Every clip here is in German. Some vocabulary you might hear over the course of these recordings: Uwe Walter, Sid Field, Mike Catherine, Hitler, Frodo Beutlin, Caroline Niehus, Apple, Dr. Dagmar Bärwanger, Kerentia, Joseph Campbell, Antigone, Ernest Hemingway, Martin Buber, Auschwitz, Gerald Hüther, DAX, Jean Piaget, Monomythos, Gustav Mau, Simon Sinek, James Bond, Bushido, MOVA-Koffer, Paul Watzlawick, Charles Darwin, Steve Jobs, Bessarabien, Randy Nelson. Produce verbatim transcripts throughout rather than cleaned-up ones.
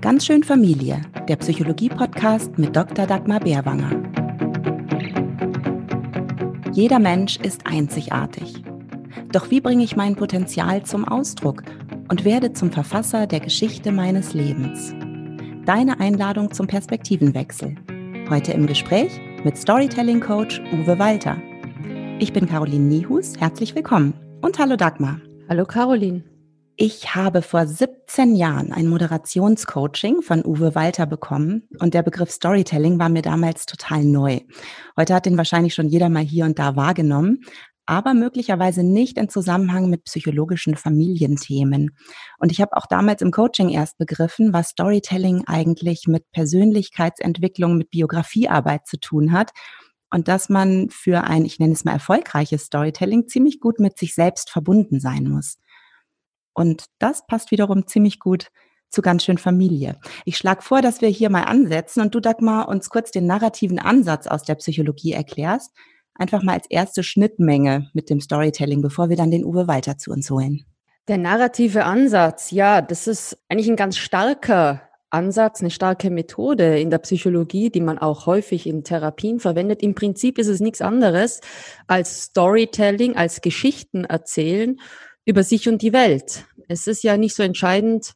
Ganz schön Familie, der Psychologie-Podcast mit Doktor Dagmar Bärwanger. Jeder Mensch ist einzigartig. Doch wie bringe ich mein Potenzial zum Ausdruck und werde zum Verfasser der Geschichte meines Lebens? Deine Einladung zum Perspektivenwechsel. Heute im Gespräch mit Storytelling-Coach Uwe Walter. Ich bin Caroline Niehus, herzlich willkommen und hallo Dagmar. Hallo Caroline. Ich habe vor siebzehn Jahren ein Moderationscoaching von Uwe Walter bekommen und der Begriff Storytelling war mir damals total neu. Heute hat den wahrscheinlich schon jeder mal hier und da wahrgenommen, aber möglicherweise nicht im Zusammenhang mit psychologischen Familienthemen. Und ich habe auch damals im Coaching erst begriffen, was Storytelling eigentlich mit Persönlichkeitsentwicklung, mit Biografiearbeit zu tun hat. Und dass man für ein, ich nenne es mal erfolgreiches Storytelling, ziemlich gut mit sich selbst verbunden sein muss. Und das passt wiederum ziemlich gut zu Ganz schön Familie. Ich schlage vor, dass wir hier mal ansetzen und du, Dagmar, uns kurz den narrativen Ansatz aus der Psychologie erklärst. Einfach mal als erste Schnittmenge mit dem Storytelling, bevor wir dann den Uwe Walter zu uns holen. Der narrative Ansatz, ja, das ist eigentlich ein ganz starker Ansatz, eine starke Methode in der Psychologie, die man auch häufig in Therapien verwendet. Im Prinzip ist es nichts anderes als Storytelling, als Geschichten erzählen über sich und die Welt. Es ist ja nicht so entscheidend,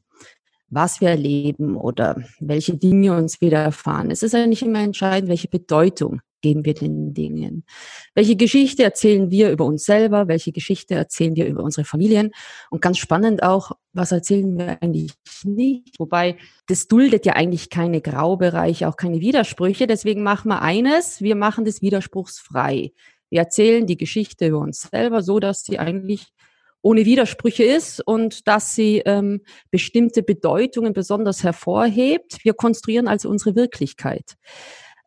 was wir erleben oder welche Dinge uns widerfahren. Es ist ja nicht immer entscheidend, welche Bedeutung geben wir den Dingen. Welche Geschichte erzählen wir über uns selber? Welche Geschichte erzählen wir über unsere Familien? Und ganz spannend auch, was erzählen wir eigentlich nicht? Wobei, das duldet ja eigentlich keine Graubereiche, auch keine Widersprüche. Deswegen machen wir eines, wir machen das widerspruchsfrei. Wir erzählen die Geschichte über uns selber, so dass sie eigentlich ohne Widersprüche ist und dass sie ähm, bestimmte Bedeutungen besonders hervorhebt. Wir konstruieren also unsere Wirklichkeit.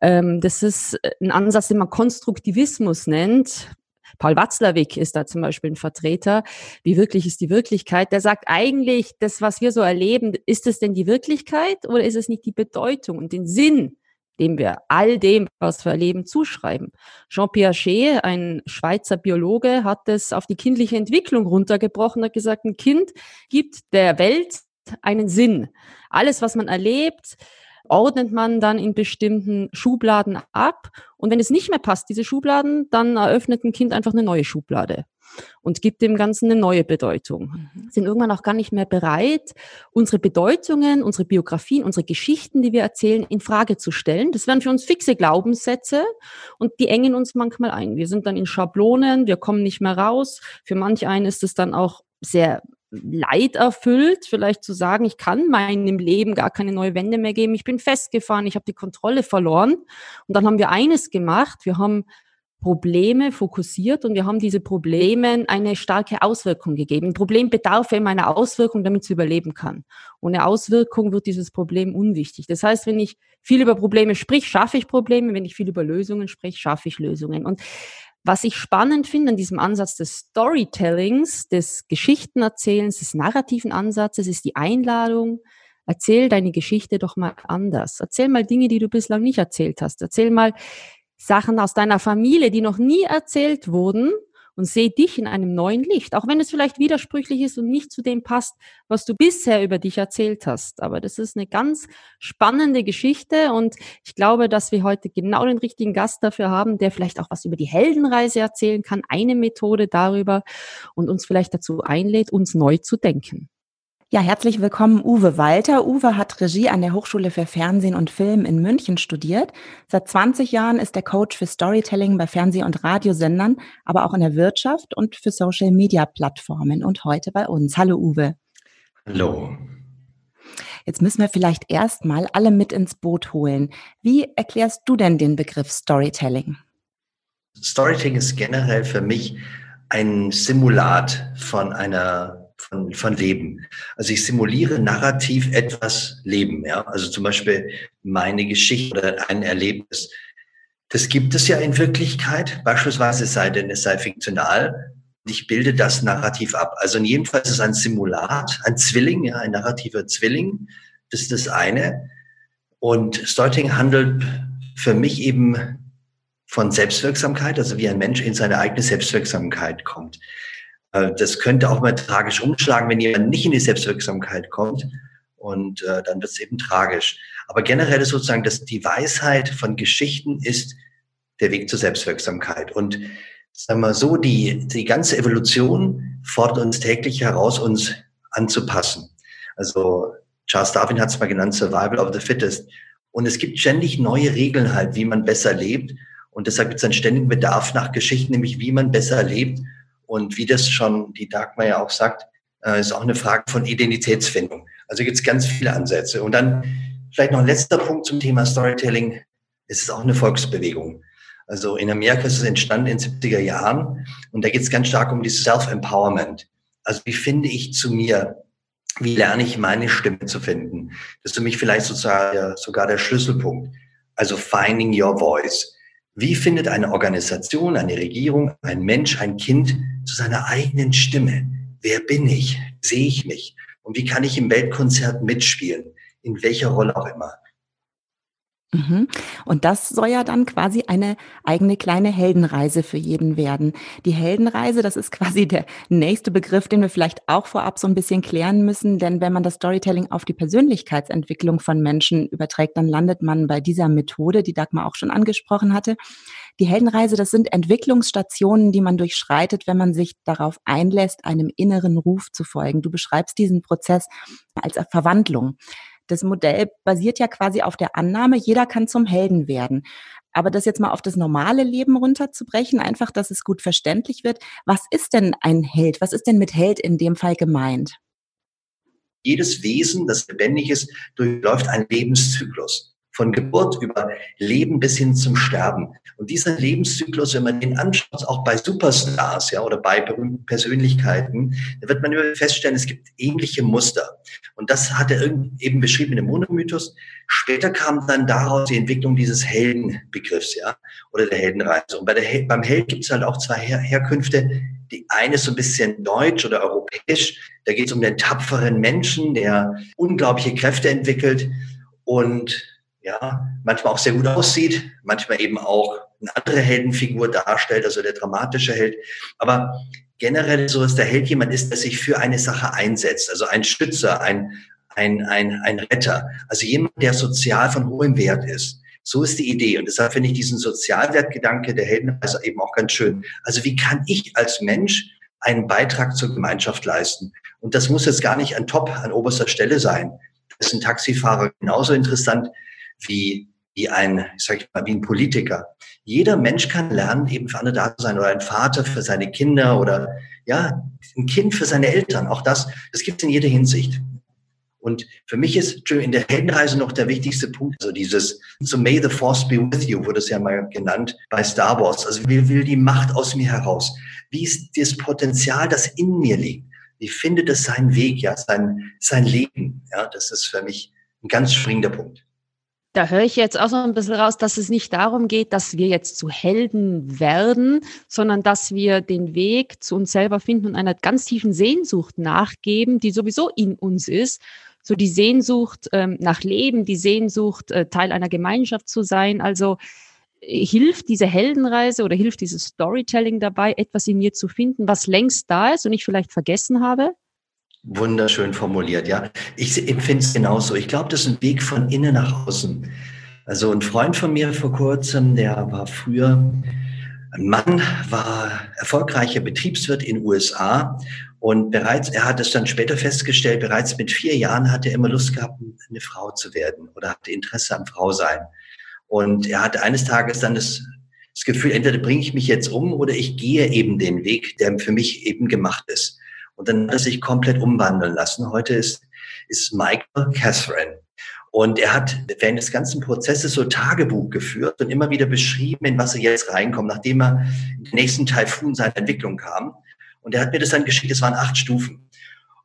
Ähm, das ist ein Ansatz, den man Konstruktivismus nennt. Paul Watzlawick ist da zum Beispiel ein Vertreter. Wie wirklich ist die Wirklichkeit? Der sagt eigentlich, das, was wir so erleben, ist es denn die Wirklichkeit oder ist es nicht die Bedeutung und den Sinn, dem wir all dem, was wir erleben, zuschreiben? Jean Piaget, ein Schweizer Biologe, hat es auf die kindliche Entwicklung runtergebrochen, hat gesagt, ein Kind gibt der Welt einen Sinn. Alles, was man erlebt, ordnet man dann in bestimmten Schubladen ab. Und wenn es nicht mehr passt, diese Schubladen, dann eröffnet ein Kind einfach eine neue Schublade und gibt dem Ganzen eine neue Bedeutung. Mhm. Sind irgendwann auch gar nicht mehr bereit, unsere Bedeutungen, unsere Biografien, unsere Geschichten, die wir erzählen, in Frage zu stellen. Das wären für uns fixe Glaubenssätze und die engen uns manchmal ein. Wir sind dann in Schablonen, wir kommen nicht mehr raus. Für manch einen ist es dann auch sehr leiderfüllt, vielleicht zu sagen, ich kann meinem Leben gar keine neue Wende mehr geben. Ich bin festgefahren, ich habe die Kontrolle verloren. Und dann haben wir eines gemacht, wir haben Probleme fokussiert und wir haben diese Problemen eine starke Auswirkung gegeben. Ein Problem bedarf ja immer einer Auswirkung, damit es überleben kann. Ohne Auswirkung wird dieses Problem unwichtig. Das heißt, wenn ich viel über Probleme sprich, schaffe ich Probleme. Wenn ich viel über Lösungen sprich, schaffe ich Lösungen. Und was ich spannend finde an diesem Ansatz des Storytellings, des Geschichtenerzählens, des narrativen Ansatzes, ist die Einladung: Erzähl deine Geschichte doch mal anders. Erzähl mal Dinge, die du bislang nicht erzählt hast. Erzähl mal Sachen aus deiner Familie, die noch nie erzählt wurden, und sehe dich in einem neuen Licht. Auch wenn es vielleicht widersprüchlich ist und nicht zu dem passt, was du bisher über dich erzählt hast. Aber das ist eine ganz spannende Geschichte und ich glaube, dass wir heute genau den richtigen Gast dafür haben, der vielleicht auch was über die Heldenreise erzählen kann, eine Methode darüber und uns vielleicht dazu einlädt, uns neu zu denken. Ja, herzlich willkommen, Uwe Walter. Uwe hat Regie an der Hochschule für Fernsehen und Film in München studiert. Seit zwanzig Jahren ist er Coach für Storytelling bei Fernseh- und Radiosendern, aber auch in der Wirtschaft und für Social-Media-Plattformen und heute bei uns. Hallo, Uwe. Hallo. Jetzt müssen wir vielleicht erstmal alle mit ins Boot holen. Wie erklärst du denn den Begriff Storytelling? Storytelling ist generell für mich ein Simulat von einer Von, von Leben. Also ich simuliere narrativ etwas Leben, ja. Also zum Beispiel meine Geschichte oder ein Erlebnis. Das gibt es ja in Wirklichkeit, beispielsweise es sei denn, es sei fiktional. Ich bilde das narrativ ab. Also in jedem Fall ist es ein Simulat, ein Zwilling, ja, ein narrativer Zwilling. Das ist das eine. Und Storytelling handelt für mich eben von Selbstwirksamkeit, also wie ein Mensch in seine eigene Selbstwirksamkeit kommt. Das könnte auch mal tragisch umschlagen, wenn jemand nicht in die Selbstwirksamkeit kommt. Und äh, dann wird es eben tragisch. Aber generell ist sozusagen, dass die Weisheit von Geschichten ist der Weg zur Selbstwirksamkeit. Und sagen wir mal so, die, die ganze Evolution fordert uns täglich heraus, uns anzupassen. Also Charles Darwin hat es mal genannt, Survival of the Fittest. Und es gibt ständig neue Regeln halt, wie man besser lebt. Und deshalb gibt es einen ständigen Bedarf nach Geschichten, nämlich wie man besser lebt. Und wie das schon die Dagmar ja auch sagt, äh, ist auch eine Frage von Identitätsfindung. Also gibt es ganz viele Ansätze. Und dann vielleicht noch ein letzter Punkt zum Thema Storytelling. Es ist auch eine Volksbewegung. Also in Amerika ist es entstanden in den siebziger Jahren. Und da geht es ganz stark um die Self-Empowerment. Also wie finde ich zu mir? Wie lerne ich, meine Stimme zu finden? Das ist für mich vielleicht sozusagen sogar der Schlüsselpunkt. Also finding your voice. Wie findet eine Organisation, eine Regierung, ein Mensch, ein Kind zu seiner eigenen Stimme? Wer bin ich? Sehe ich mich? Und wie kann ich im Weltkonzert mitspielen? In welcher Rolle auch immer. Und das soll ja dann quasi eine eigene kleine Heldenreise für jeden werden. Die Heldenreise, das ist quasi der nächste Begriff, den wir vielleicht auch vorab so ein bisschen klären müssen. Denn wenn man das Storytelling auf die Persönlichkeitsentwicklung von Menschen überträgt, dann landet man bei dieser Methode, die Dagmar auch schon angesprochen hatte. Die Heldenreise, das sind Entwicklungsstationen, die man durchschreitet, wenn man sich darauf einlässt, einem inneren Ruf zu folgen. Du beschreibst diesen Prozess als Verwandlung. Das Modell basiert ja quasi auf der Annahme, jeder kann zum Helden werden. Aber das jetzt mal auf das normale Leben runterzubrechen, einfach, dass es gut verständlich wird. Was ist denn ein Held? Was ist denn mit Held in dem Fall gemeint? Jedes Wesen, das lebendig ist, durchläuft einen Lebenszyklus. Von Geburt über Leben bis hin zum Sterben. Und dieser Lebenszyklus, wenn man den anschaut, auch bei Superstars, ja, oder bei berühmten Persönlichkeiten, da wird man feststellen, es gibt ähnliche Muster. Und das hat er eben beschrieben in dem Monomythos. Später kam dann daraus die Entwicklung dieses Heldenbegriffs, ja, oder der Heldenreise. Und bei der Hel- beim Held gibt es halt auch zwei Her- Herkünfte. Die eine ist so ein bisschen deutsch oder europäisch. Da geht es um den tapferen Menschen, der unglaubliche Kräfte entwickelt und ja, manchmal auch sehr gut aussieht, manchmal eben auch eine andere Heldenfigur darstellt, also der dramatische Held. Aber generell so, dass der Held jemand ist, der sich für eine Sache einsetzt, also ein Schützer, ein, ein, ein, ein Retter, also jemand, der sozial von hohem Wert ist. So ist die Idee. Und deshalb finde ich diesen Sozialwertgedanke der Heldenreise eben auch ganz schön. Also wie kann ich als Mensch einen Beitrag zur Gemeinschaft leisten? Und das muss jetzt gar nicht an top, an oberster Stelle sein. Das ist ein Taxifahrer genauso interessant, Wie, wie ein, ich sag mal, wie ein Politiker. Jeder Mensch kann lernen, eben für andere da zu sein, oder ein Vater für seine Kinder oder, ja, ein Kind für seine Eltern. Auch das, das gibt es in jeder Hinsicht. Und für mich ist in der Heldenreise noch der wichtigste Punkt, also dieses, so may the force be with you, wurde es ja mal genannt bei Star Wars. Also wie will die Macht aus mir heraus? Wie ist das Potenzial, das in mir liegt? Wie findet es seinen Weg, ja, sein, sein Leben? Ja, das ist für mich ein ganz springender Punkt. Da höre ich jetzt auch so ein bisschen raus, dass es nicht darum geht, dass wir jetzt zu Helden werden, sondern dass wir den Weg zu uns selber finden und einer ganz tiefen Sehnsucht nachgeben, die sowieso in uns ist. So die Sehnsucht ähm, nach Leben, die Sehnsucht, äh, Teil einer Gemeinschaft zu sein. Also äh, hilft diese Heldenreise oder hilft dieses Storytelling dabei, etwas in mir zu finden, was längst da ist und ich vielleicht vergessen habe? Wunderschön formuliert, ja. Ich empfinde es genauso. Ich glaube, das ist ein Weg von innen nach außen. Also ein Freund von mir vor kurzem, der war früher ein Mann, war erfolgreicher Betriebswirt in den U S A und bereits, er hat es dann später festgestellt, bereits mit vier Jahren hat er immer Lust gehabt, eine Frau zu werden oder hatte Interesse am Frausein. Und er hatte eines Tages dann das, das Gefühl, entweder bringe ich mich jetzt um oder ich gehe eben den Weg, der für mich eben gemacht ist. Und dann hat er sich komplett umwandeln lassen. Heute ist, ist Mike Catherine. Und er hat während des ganzen Prozesses so Tagebuch geführt und immer wieder beschrieben, in was er jetzt reinkommt, nachdem er in den nächsten Taifun seiner Entwicklung kam. Und er hat mir das dann geschickt, es waren acht Stufen.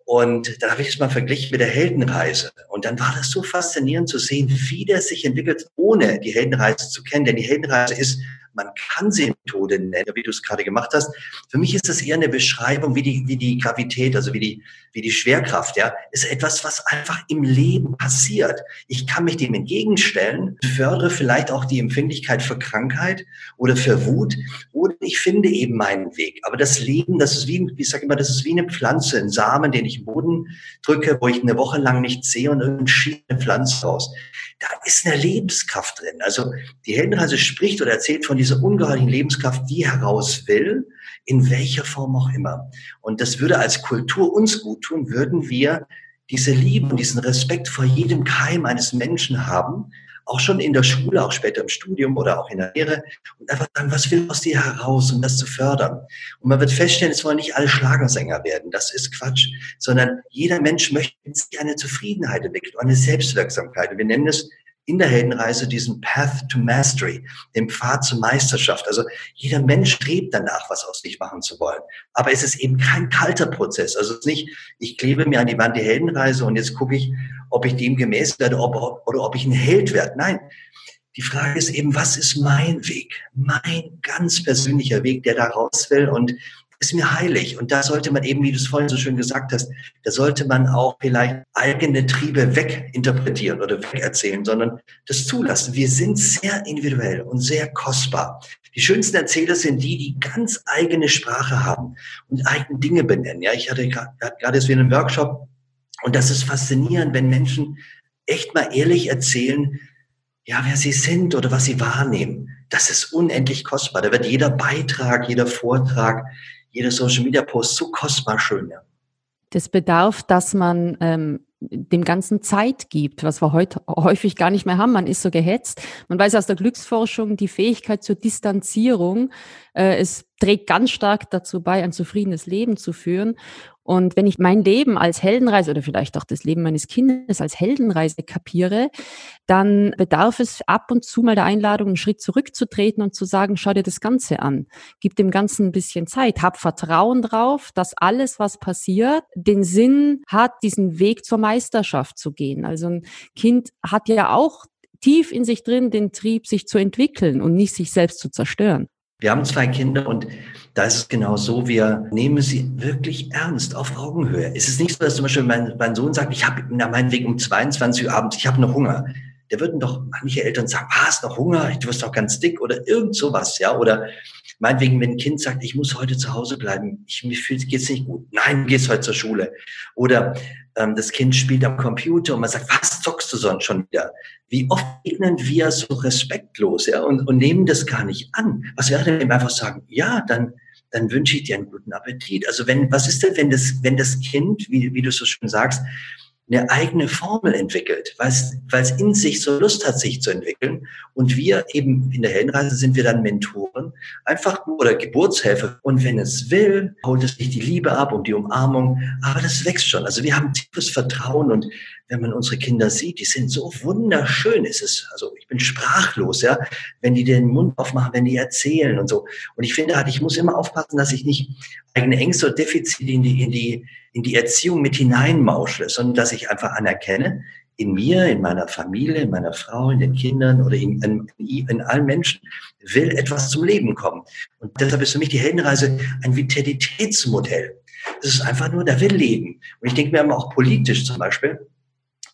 Und dann habe ich es mal verglichen mit der Heldenreise. Und dann war das so faszinierend zu sehen, wie der sich entwickelt, ohne die Heldenreise zu kennen. Denn die Heldenreise ist Man kann sie Methode nennen, wie du es gerade gemacht hast. Für mich ist das eher eine Beschreibung wie die, wie die Gravität, also wie die, wie die Schwerkraft, ja. Ist etwas, was einfach im Leben passiert. Ich kann mich dem entgegenstellen, fördere vielleicht auch die Empfindlichkeit für Krankheit oder für Wut, oder ich finde eben meinen Weg. Aber das Leben, das ist wie, ich sage immer, das ist wie eine Pflanze, ein Samen, den ich im Boden drücke, wo ich eine Woche lang nichts sehe und irgendwie schießt eine Pflanze aus. Da ist eine Lebenskraft drin. Also die Heldenreise spricht oder erzählt von dieser ungeheuerlichen Lebenskraft, die heraus will, in welcher Form auch immer. Und das würde als Kultur uns gut tun, würden wir diese Liebe und diesen Respekt vor jedem Keim eines Menschen haben, auch schon in der Schule, auch später im Studium oder auch in der Lehre, und einfach sagen, was will aus dir heraus, um das zu fördern. Und man wird feststellen, es wollen nicht alle Schlagersänger werden, das ist Quatsch, sondern jeder Mensch möchte sich eine Zufriedenheit entwickeln, eine Selbstwirksamkeit. Und wir nennen es in der Heldenreise diesen Path to Mastery, den Pfad zur Meisterschaft. Also jeder Mensch strebt danach, was aus sich machen zu wollen. Aber es ist eben kein kalter Prozess. Also es ist nicht, ich klebe mir an die Wand die Heldenreise und jetzt gucke ich, ob ich dem gemäß werde ob, oder ob ich ein Held werde. Nein, die Frage ist eben, was ist mein Weg? Mein ganz persönlicher Weg, der da raus will, und ist mir heilig. Und da sollte man eben, wie du es vorhin so schön gesagt hast, da sollte man auch vielleicht eigene Triebe weginterpretieren oder wegerzählen, sondern das zulassen. Wir sind sehr individuell und sehr kostbar. Die schönsten Erzähler sind die, die ganz eigene Sprache haben und eigene Dinge benennen. Ja, ich hatte gerade jetzt wieder einen Workshop, und das ist faszinierend, wenn Menschen echt mal ehrlich erzählen, ja, wer sie sind oder was sie wahrnehmen. Das ist unendlich kostbar. Da wird jeder Beitrag, jeder Vortrag, jeder Social-Media-Post so kostbar schön. Ja. Das bedarf, dass man ähm, dem Ganzen Zeit gibt, was wir heute häufig gar nicht mehr haben. Man ist so gehetzt. Man weiß aus der Glücksforschung, die Fähigkeit zur Distanzierung, äh, es trägt ganz stark dazu bei, ein zufriedenes Leben zu führen. Und wenn ich mein Leben als Heldenreise oder vielleicht auch das Leben meines Kindes als Heldenreise kapiere, dann bedarf es ab und zu mal der Einladung, einen Schritt zurückzutreten und zu sagen, schau dir das Ganze an. Gib dem Ganzen ein bisschen Zeit. Hab Vertrauen drauf, dass alles, was passiert, den Sinn hat, diesen Weg zur Meisterschaft zu gehen. Also ein Kind hat ja auch tief in sich drin den Trieb, sich zu entwickeln und nicht sich selbst zu zerstören. Wir haben zwei Kinder, und da ist es genau so, wir nehmen sie wirklich ernst, auf Augenhöhe. Es ist nicht so, dass zum Beispiel mein, mein Sohn sagt, ich habe nach meinem Weg um zweiundzwanzig Uhr abends, ich habe noch Hunger. Da würden doch manche Eltern sagen, ah, hast noch Hunger? Du wirst doch ganz dick oder irgend sowas, ja. Oder meinetwegen, wenn ein Kind sagt, ich muss heute zu Hause bleiben, ich, mir fühlt, geht's nicht gut. Nein, gehst heute zur Schule. Oder ähm, das Kind spielt am Computer und man sagt, was zockst du sonst schon wieder? Wie oft begegnen wir so respektlos, ja, und, und nehmen das gar nicht an. Was wäre denn, wenn wir einfach sagen, ja, dann, dann wünsche ich dir einen guten Appetit. Also wenn, was ist denn, wenn das, wenn das Kind, wie, wie du so schön sagst, eine eigene Formel entwickelt, weil es in sich so Lust hat, sich zu entwickeln. Und wir eben in der Heldenreise sind wir dann Mentoren, einfach nur, oder Geburtshelfer. Und wenn es will, holt es sich die Liebe ab und die Umarmung. Aber das wächst schon. Also wir haben tiefes Vertrauen. Und wenn man unsere Kinder sieht, die sind so wunderschön. Es ist, also ich bin sprachlos, ja, wenn die den Mund aufmachen, wenn die erzählen und so. Und ich finde halt, ich muss immer aufpassen, dass ich nicht eigene Ängste oder Defizite in die, in die, in die Erziehung mit hineinmauschle, sondern dass ich einfach anerkenne, in mir, in meiner Familie, in meiner Frau, in den Kindern oder in, in, in allen Menschen will etwas zum Leben kommen. Und deshalb ist für mich die Heldenreise ein Vitalitätsmodell. Es ist einfach nur, da will leben. Und ich denke mir immer auch politisch zum Beispiel,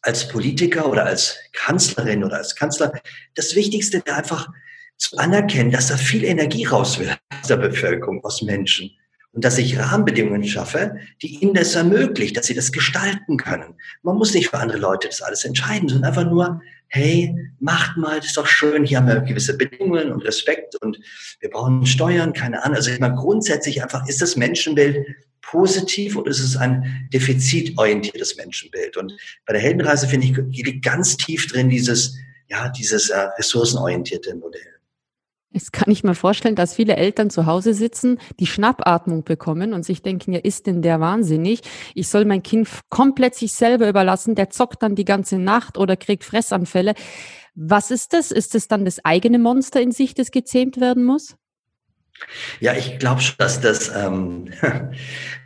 als Politiker oder als Kanzlerin oder als Kanzler, das Wichtigste wäre einfach zu anerkennen, dass da viel Energie raus will aus der Bevölkerung, aus Menschen. Und dass ich Rahmenbedingungen schaffe, die ihnen das ermöglicht, dass sie das gestalten können. Man muss nicht für andere Leute das alles entscheiden, sondern einfach nur, hey, macht mal, das ist doch schön, hier haben wir gewisse Bedingungen und Respekt und wir brauchen Steuern, keine Ahnung. Also immer grundsätzlich einfach, ist das Menschenbild positiv oder ist es ein defizitorientiertes Menschenbild? Und bei der Heldenreise, finde ich, liegt ganz tief drin dieses, ja, dieses äh, ressourcenorientierte Modell. Jetzt kann ich mir vorstellen, dass viele Eltern zu Hause sitzen, die Schnappatmung bekommen und sich denken, ja, ist denn der wahnsinnig? Ich soll mein Kind komplett sich selber überlassen, der zockt dann die ganze Nacht oder kriegt Fressanfälle. Was ist das? Ist das dann das eigene Monster in sich, das gezähmt werden muss? Ja, ich glaube schon, dass das, ähm,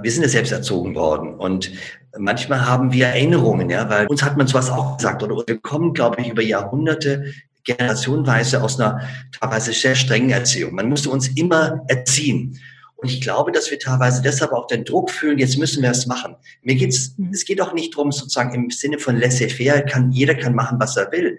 wir sind ja selbst erzogen worden, und manchmal haben wir Erinnerungen, ja, weil uns hat man sowas auch gesagt, oder wir kommen, glaube ich, über Jahrhunderte generationenweise aus einer teilweise sehr strengen Erziehung. Man musste uns immer erziehen. Und ich glaube, dass wir teilweise deshalb auch den Druck fühlen, jetzt müssen wir es machen. Mir geht's, es geht auch nicht drum, sozusagen im Sinne von laissez-faire, kann, jeder kann machen, was er will.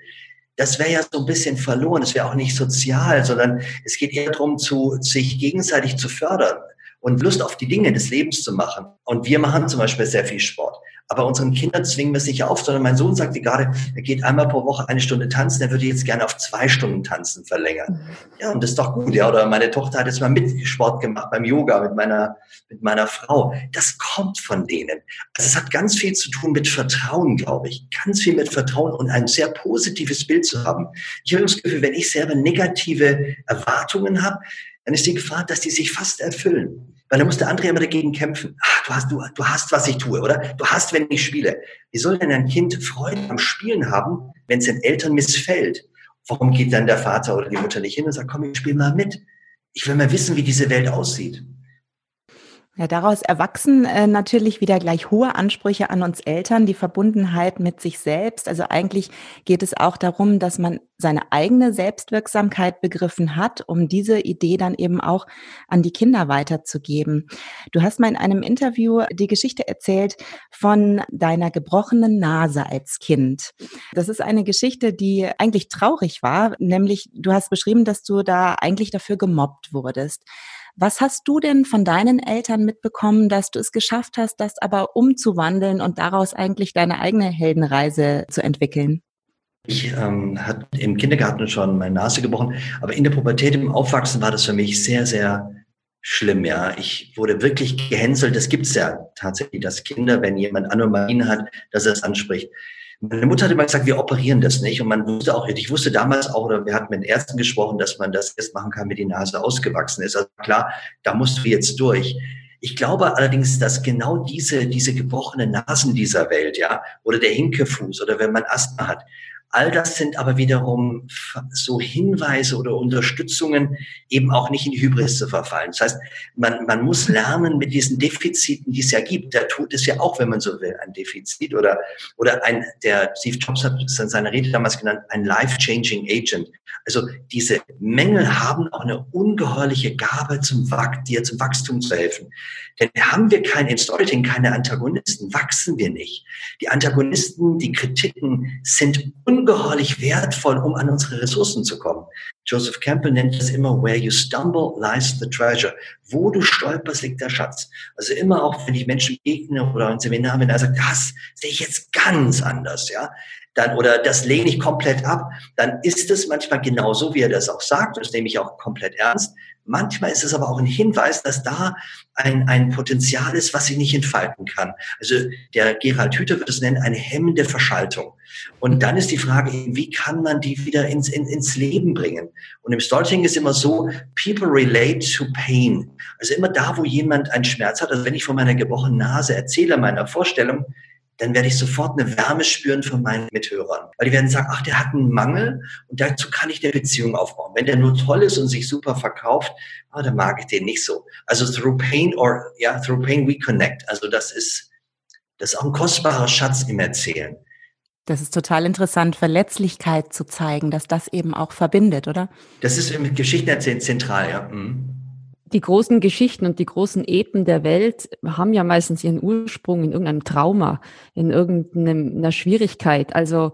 Das wäre ja so ein bisschen verloren. Das wäre auch nicht sozial, sondern es geht eher darum, zu, sich gegenseitig zu fördern und Lust auf die Dinge des Lebens zu machen. Und wir machen zum Beispiel sehr viel Sport. Aber unseren Kindern zwingen wir es nicht auf, sondern mein Sohn sagte gerade, er geht einmal pro Woche eine Stunde tanzen, er würde jetzt gerne auf zwei Stunden tanzen verlängern. Ja, und das ist doch gut, ja. Oder meine Tochter hat jetzt mal mit Sport gemacht beim Yoga mit meiner, mit meiner Frau. Das kommt von denen. Also es hat ganz viel zu tun mit Vertrauen, glaube ich. Ganz viel mit Vertrauen und ein sehr positives Bild zu haben. Ich habe das Gefühl, wenn ich selber negative Erwartungen habe, dann ist die Gefahr, dass die sich fast erfüllen. Weil da muss der andere immer dagegen kämpfen. Ach, du hast, du, du hast, was ich tue, oder? Du hast, wenn ich spiele. Wie soll denn ein Kind Freude am Spielen haben, wenn es den Eltern missfällt? Warum geht dann der Vater oder die Mutter nicht hin und sagt, komm, ich spiele mal mit. Ich will mal wissen, wie diese Welt aussieht. Ja, daraus erwachsen äh, natürlich wieder gleich hohe Ansprüche an uns Eltern, die Verbundenheit mit sich selbst. Also eigentlich geht es auch darum, dass man seine eigene Selbstwirksamkeit begriffen hat, um diese Idee dann eben auch an die Kinder weiterzugeben. Du hast mal in einem Interview die Geschichte erzählt von deiner gebrochenen Nase als Kind. Das ist eine Geschichte, die eigentlich traurig war, nämlich du hast beschrieben, dass du da eigentlich dafür gemobbt wurdest. Was hast du denn von deinen Eltern mitbekommen, dass du es geschafft hast, das aber umzuwandeln und daraus eigentlich deine eigene Heldenreise zu entwickeln? Ich ähm, hatte im Kindergarten schon meine Nase gebrochen, aber in der Pubertät, im Aufwachsen war das für mich sehr, sehr schlimm. Ja, ich wurde wirklich gehänselt. Das gibt's ja tatsächlich, dass Kinder, wenn jemand Anomalien hat, dass er es anspricht. Meine Mutter hat immer gesagt, wir operieren das nicht. Und man wusste auch, ich wusste damals auch, oder wir hatten mit den Ärzten gesprochen, dass man das erst machen kann, wenn die Nase ausgewachsen ist. Also klar, da musst du jetzt durch. Ich glaube allerdings, dass genau diese, diese gebrochenen Nasen dieser Welt, ja, oder der Hinkefuß, oder wenn man Asthma hat, all das sind aber wiederum so Hinweise oder Unterstützungen, eben auch nicht in die Hybris zu verfallen. Das heißt, man, man muss lernen, mit diesen Defiziten, die es ja gibt, da tut es ja auch, wenn man so will, ein Defizit oder, oder ein, der Steve Jobs hat es in seiner Rede damals genannt, ein life-changing agent. Also diese Mängel haben auch eine ungeheuerliche Gabe, zum, dir zum Wachstum zu helfen. Denn haben wir kein, in Storytelling keine Antagonisten, wachsen wir nicht. Die Antagonisten, die Kritiken sind un ungeheuerlich wertvoll, um an unsere Ressourcen zu kommen. Joseph Campbell nennt das immer, where you stumble lies the treasure. Wo du stolperst, liegt der Schatz. Also immer auch, wenn ich Menschen begegne oder ein Seminar, wenn er sagt, das sehe ich jetzt ganz anders, ja, dann, oder das lehne ich komplett ab, dann ist es manchmal genauso, wie er das auch sagt, das nehme ich auch komplett ernst. Manchmal ist es aber auch ein Hinweis, dass da ein, ein Potenzial ist, was ich nicht entfalten kann. Also der Gerald Hüther wird es nennen, eine hemmende Verschaltung. Und dann ist die Frage, wie kann man die wieder ins, in, ins Leben bringen? Und im Storytelling ist immer so, people relate to pain. Also immer da, wo jemand einen Schmerz hat, also wenn ich von meiner gebrochenen Nase erzähle, meiner Vorstellung, dann werde ich sofort eine Wärme spüren von meinen Mithörern. Weil die werden sagen, ach, der hat einen Mangel und dazu kann ich eine Beziehung aufbauen. Wenn der nur toll ist und sich super verkauft, ah, dann mag ich den nicht so. Also through pain or, ja, through pain we connect. Also das ist, das ist auch ein kostbarer Schatz im Erzählen. Das ist total interessant, Verletzlichkeit zu zeigen, dass das eben auch verbindet, oder? Das ist im Geschichtenerzählen zentral, ja. Mhm. Die großen Geschichten und die großen Epen der Welt haben ja meistens ihren Ursprung in irgendeinem Trauma, in irgendeiner Schwierigkeit. Also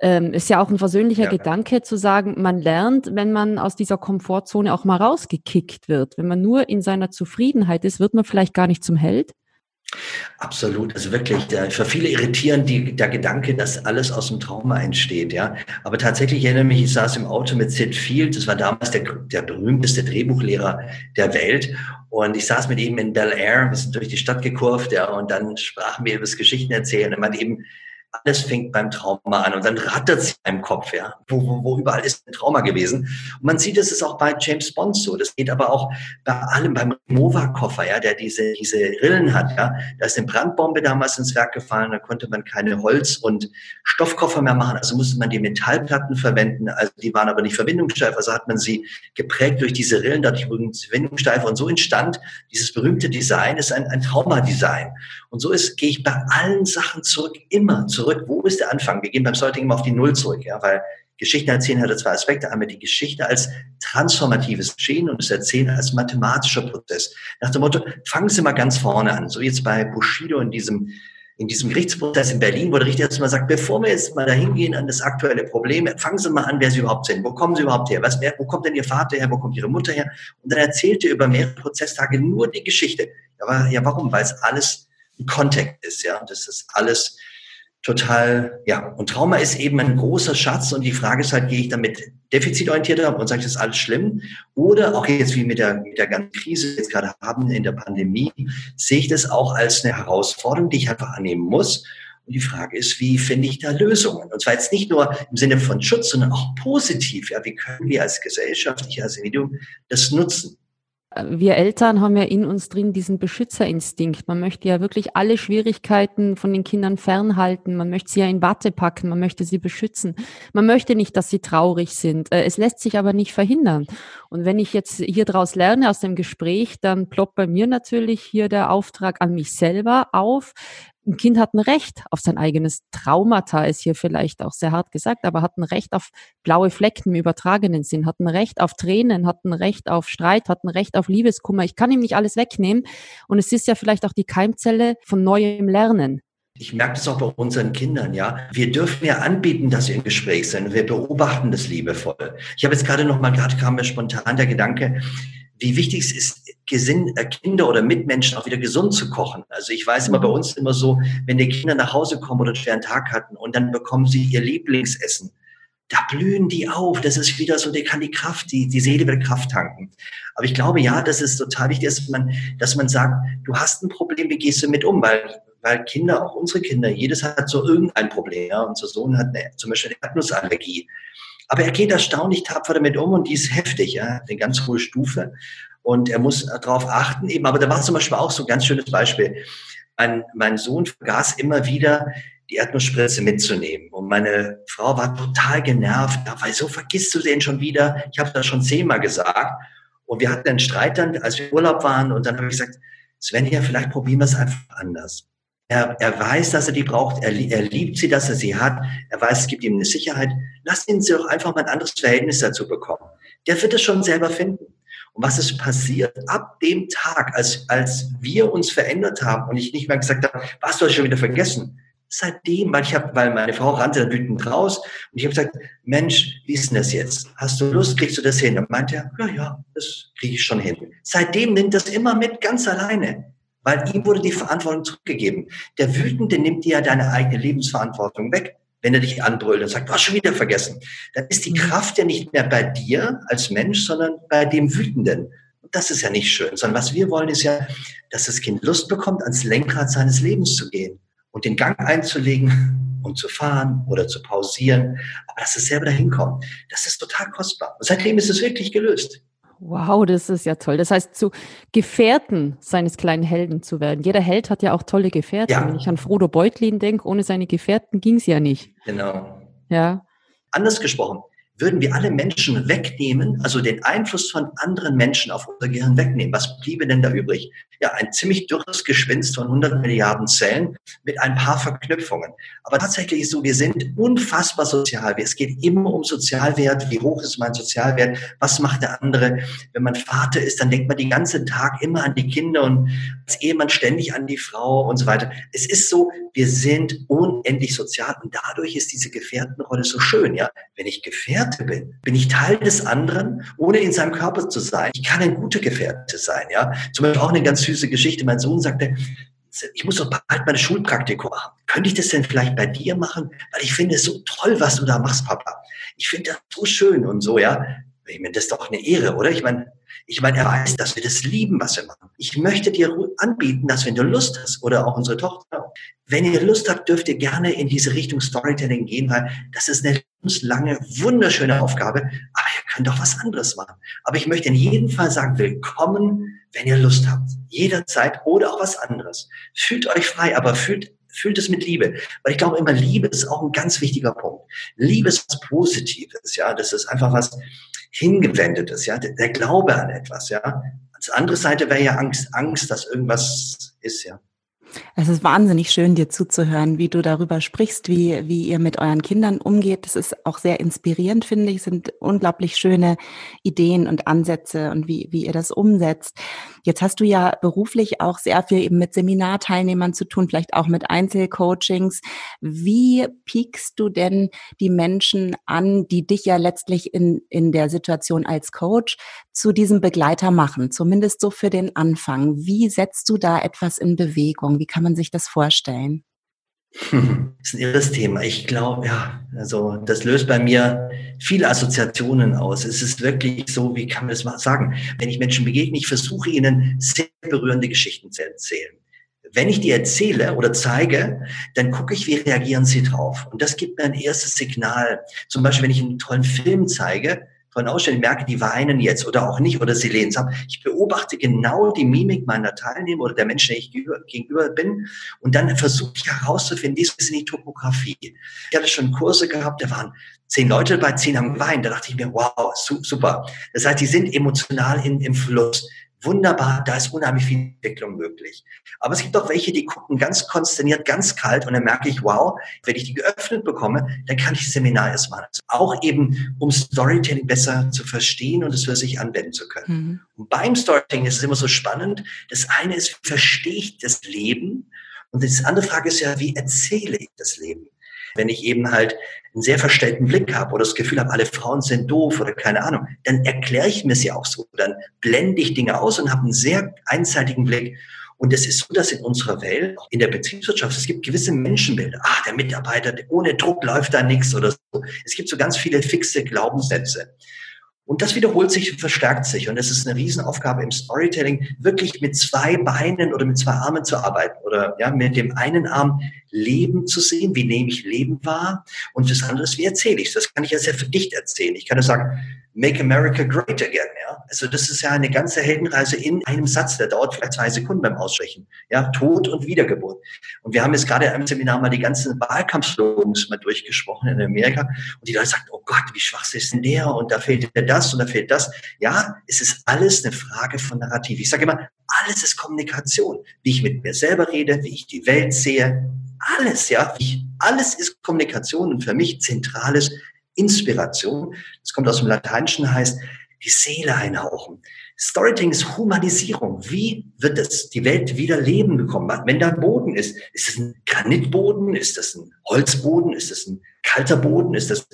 ähm, ist ja auch ein versöhnlicher ja. Gedanke zu sagen, man lernt, wenn man aus dieser Komfortzone auch mal rausgekickt wird. Wenn man nur in seiner Zufriedenheit ist, wird man vielleicht gar nicht zum Held. Absolut, also wirklich, da, für viele irritieren die, der Gedanke, dass alles aus dem Trauma entsteht, ja. Aber tatsächlich, ich erinnere mich, ich saß im Auto mit Sid Field, das war damals der, der berühmteste Drehbuchlehrer der Welt. Und ich saß mit ihm in Bel Air, wir sind durch die Stadt gekurvt, ja, und dann sprachen wir über das Geschichten erzählen. Und man eben, alles fängt beim Trauma an und dann rattert es im Kopf, ja. Wo, wo, wo überall ist ein Trauma gewesen. Und man sieht, es ist auch bei James Bond so. Das geht aber auch bei allem, beim MOVA-Koffer, ja, der diese, diese Rillen hat, ja. Da ist eine Brandbombe damals ins Werk gefallen, da konnte man keine Holz- und Stoffkoffer mehr machen, also musste man die Metallplatten verwenden, also die waren aber nicht verbindungssteif, also hat man sie geprägt durch diese Rillen, dadurch wurden sie verbindungssteif und so entstand dieses berühmte Design, ist ein, ein Trauma-Design. Und so ist, gehe ich bei allen Sachen zurück, immer zurück. Wo ist der Anfang? Wir gehen beim Storytelling immer auf die Null zurück, ja, weil Geschichten erzählen hatte zwei Aspekte. Einmal die Geschichte als transformatives Geschehen und das Erzählen als mathematischer Prozess. Nach dem Motto, fangen Sie mal ganz vorne an. So wie jetzt bei Bushido in diesem, in diesem Gerichtsprozess in Berlin, wo der Richter erstmal sagt, bevor wir jetzt mal dahin gehen an das aktuelle Problem, fangen Sie mal an, wer Sie überhaupt sind. Wo kommen Sie überhaupt her? Was, wer, wo kommt denn Ihr Vater her? Wo kommt Ihre Mutter her? Und dann erzählt er über mehrere Prozesstage nur die Geschichte. Aber, ja, warum? Weil es alles ein Kontext ist, ja. Und das ist alles total, ja, und Trauma ist eben ein großer Schatz und die Frage ist halt, gehe ich damit defizitorientiert um und sage, das ist alles schlimm, oder auch jetzt wie mit der, mit der ganzen Krise, die wir jetzt gerade haben in der Pandemie, sehe ich das auch als eine Herausforderung, die ich einfach annehmen muss. Und die Frage ist, wie finde ich da Lösungen? Und zwar jetzt nicht nur im Sinne von Schutz, sondern auch positiv, ja, wie können wir als Gesellschaft, ich als Individuum, das nutzen? Wir Eltern haben ja in uns drin diesen Beschützerinstinkt. Man möchte ja wirklich alle Schwierigkeiten von den Kindern fernhalten. Man möchte sie ja in Watte packen. Man möchte sie beschützen. Man möchte nicht, dass sie traurig sind. Es lässt sich aber nicht verhindern. Und wenn ich jetzt hier draus lerne aus dem Gespräch, dann ploppt bei mir natürlich hier der Auftrag an mich selber auf. Ein Kind hat ein Recht auf sein eigenes Traumata, ist hier vielleicht auch sehr hart gesagt, aber hat ein Recht auf blaue Flecken im übertragenen Sinn, hat ein Recht auf Tränen, hat ein Recht auf Streit, hat ein Recht auf Liebeskummer. Ich kann ihm nicht alles wegnehmen und es ist ja vielleicht auch die Keimzelle von neuem Lernen. Ich merke das auch bei unseren Kindern, ja. Wir dürfen ja anbieten, dass wir im Gespräch sind. Wir beobachten das liebevoll. Ich habe jetzt gerade noch mal, gerade kam mir spontan der Gedanke, wie wichtig es ist, Kinder oder Mitmenschen auch wieder gesund zu kochen. Also ich weiß immer, bei uns ist immer so, wenn die Kinder nach Hause kommen oder einen schweren Tag hatten und dann bekommen sie ihr Lieblingsessen, da blühen die auf. Das ist wieder so, der kann die Kraft, die, die Seele will Kraft tanken. Aber ich glaube, ja, das ist total wichtig, dass man, dass man sagt, du hast ein Problem, wie gehst du mit um? Weil, weil Kinder, auch unsere Kinder, jedes hat so irgendein Problem. Ja? Unser Sohn hat eine, zum Beispiel eine Erdnussallergie. Aber er geht erstaunlich tapfer damit um und die ist heftig, ja, eine ganz hohe Stufe. Und er muss darauf achten eben. Aber da war zum Beispiel auch so ein ganz schönes Beispiel. Mein, mein Sohn vergaß immer wieder, die Erdnussspritze mitzunehmen. Und meine Frau war total genervt. Wieso vergisst du den schon wieder? Ich habe das schon zehnmal gesagt. Und wir hatten einen Streit dann, als wir im Urlaub waren. Und dann habe ich gesagt, Svenja, vielleicht probieren wir es einfach anders. Er, er weiß, dass er die braucht. Er, er liebt sie, dass er sie hat. Er weiß, es gibt ihm eine Sicherheit. Lass ihn doch einfach mal ein anderes Verhältnis dazu bekommen. Der wird es schon selber finden. Und was ist passiert? Ab dem Tag, als, als wir uns verändert haben und ich nicht mehr gesagt habe, was soll ich schon wieder vergessen? Seitdem, weil ich habe, weil meine Frau rannte dann wütend raus und ich habe gesagt, Mensch, wie ist denn das jetzt? Hast du Lust, kriegst du das hin? Und meinte er, ja, ja, das kriege ich schon hin. Seitdem nimmt das immer mit, ganz alleine. Weil ihm wurde die Verantwortung zurückgegeben. Der Wütende nimmt dir ja deine eigene Lebensverantwortung weg, wenn er dich anbrüllt und sagt, du hast schon wieder vergessen. Dann ist die Kraft ja nicht mehr bei dir als Mensch, sondern bei dem Wütenden. Und das ist ja nicht schön, sondern was wir wollen, ist ja, dass das Kind Lust bekommt, ans Lenkrad seines Lebens zu gehen und den Gang einzulegen und zu fahren oder zu pausieren, aber dass es selber dahin kommt. Das ist total kostbar. Und seitdem ist es wirklich gelöst. Wow, das ist ja toll. Das heißt, zu Gefährten seines kleinen Helden zu werden. Jeder Held hat ja auch tolle Gefährten. Ja. Wenn ich an Frodo Beutlin denke, ohne seine Gefährten ging es ja nicht. Genau. Ja. Anders gesprochen, würden wir alle Menschen wegnehmen, also den Einfluss von anderen Menschen auf unser Gehirn wegnehmen, was bliebe denn da übrig? Ja, ein ziemlich dürres Geschwinst von hundert Milliarden Zellen mit ein paar Verknüpfungen. Aber tatsächlich ist so, wir sind unfassbar sozial. Es geht immer um Sozialwert. Wie hoch ist mein Sozialwert? Was macht der andere? Wenn man Vater ist, dann denkt man den ganzen Tag immer an die Kinder und als Ehemann ständig an die Frau und so weiter. Es ist so, wir sind unendlich sozial und dadurch ist diese Gefährtenrolle so schön. Ja, wenn ich Gefährten bin. Bin ich Teil des anderen, ohne in seinem Körper zu sein? Ich kann ein guter Gefährte sein, ja. Zum Beispiel auch eine ganz süße Geschichte. Mein Sohn sagte, ich muss doch bald meine Schulpraktikum machen. Könnte ich das denn vielleicht bei dir machen? Weil ich finde es so toll, was du da machst, Papa. Ich finde das so schön und so, ja. Ich meine, das ist doch eine Ehre, oder? Ich meine, ich meine, er weiß, dass wir das lieben, was wir machen. Ich möchte dir anbieten, dass wenn du Lust hast, oder auch unsere Tochter, wenn ihr Lust habt, dürft ihr gerne in diese Richtung Storytelling gehen, weil das ist eine lange, wunderschöne Aufgabe, aber ihr könnt auch was anderes machen. Aber ich möchte in jedem Fall sagen, willkommen, wenn ihr Lust habt. Jederzeit oder auch was anderes. Fühlt euch frei, aber fühlt, fühlt es mit Liebe. Weil ich glaube immer, Liebe ist auch ein ganz wichtiger Punkt. Liebe ist was Positives, ja. Das ist einfach was Hingewendetes, ja. Der Glaube an etwas, ja. Als andere Seite wäre ja Angst, Angst, dass irgendwas ist, ja. Es ist wahnsinnig schön, dir zuzuhören, wie du darüber sprichst, wie, wie ihr mit euren Kindern umgeht. Das ist auch sehr inspirierend, finde ich. Es sind unglaublich schöne Ideen und Ansätze und wie, wie ihr das umsetzt. Jetzt hast du ja beruflich auch sehr viel eben mit Seminarteilnehmern zu tun, vielleicht auch mit Einzelcoachings. Wie piekst du denn die Menschen an, die dich ja letztlich in, in der Situation als Coach zu diesem Begleiter machen, zumindest so für den Anfang? Wie setzt du da etwas in Bewegung? Wie kann man sich das vorstellen? Hm, das ist ein irres Thema. Ich glaube, ja, also das löst bei mir viele Assoziationen aus. Es ist wirklich so, wie kann man das mal sagen? Wenn ich Menschen begegne, ich versuche ihnen sehr berührende Geschichten zu erzählen. Wenn ich die erzähle oder zeige, dann gucke ich, wie reagieren sie drauf. Und das gibt mir ein erstes Signal. Zum Beispiel, wenn ich einen tollen Film zeige, von Ausstellung merke, die weinen jetzt oder auch nicht oder sie lehnen es ab. Ich beobachte genau die Mimik meiner Teilnehmer oder der Menschen, der ich gegenüber bin, und dann versuche ich herauszufinden, dies ist die Topografie. Ich hatte schon Kurse gehabt, da waren zehn Leute dabei, zehn haben geweint. Da dachte ich mir, wow, super. Das heißt, die sind emotional in, im Fluss. Wunderbar, da ist unheimlich viel Entwicklung möglich. Aber es gibt auch welche, die gucken ganz konsterniert, ganz kalt, und dann merke ich, wow, wenn ich die geöffnet bekomme, dann kann ich das Seminar erstmal. Also auch eben, um Storytelling besser zu verstehen und es für sich anwenden zu können. Mhm. Und beim Storytelling ist es immer so spannend. Das eine ist, wie verstehe ich das Leben? Und die andere Frage ist ja, wie erzähle ich das Leben? Wenn ich eben halt einen sehr verstellten Blick habe oder das Gefühl habe, alle Frauen sind doof oder keine Ahnung, dann erkläre ich mir sie auch so. Dann blende ich Dinge aus und habe einen sehr einseitigen Blick. Und es ist so, dass in unserer Welt, in der Betriebswirtschaft, es gibt gewisse Menschenbilder. Ah, der Mitarbeiter, ohne Druck läuft da nichts oder so. Es gibt so ganz viele fixe Glaubenssätze. Und das wiederholt sich und verstärkt sich. Und es ist eine Riesenaufgabe im Storytelling, wirklich mit zwei Beinen oder mit zwei Armen zu arbeiten. Oder ja, mit dem einen Arm Leben zu sehen, wie nehme ich Leben wahr? Und das andere ist, wie erzähle ich es? Das kann ich ja sehr verdicht erzählen. Ich kann ja sagen, Make America Great Again. Ja? Also das ist ja eine ganze Heldenreise in einem Satz, der dauert vielleicht zwei Sekunden beim Aussprechen. Ja, Tod und Wiedergeburt. Und wir haben jetzt gerade im Seminar mal die ganzen Wahlkampfslogans mal durchgesprochen in Amerika. Und die Leute sagen, oh Gott, wie schwach ist denn der? Und da fehlt der das und da fehlt das. Ja, es ist alles eine Frage von Narrativ. Ich sage immer, alles ist Kommunikation. Wie ich mit mir selber rede, wie ich die Welt sehe. Alles, ja. Ich, alles ist Kommunikation, und für mich zentrales Inspiration, das kommt aus dem Lateinischen, heißt die Seele einhauchen. Storytelling ist Humanisierung. Wie wird das die Welt wieder Leben bekommen? Wenn da Boden ist, ist das ein Granitboden? Ist das ein Holzboden? Ist das ein kalter Boden? Ist das,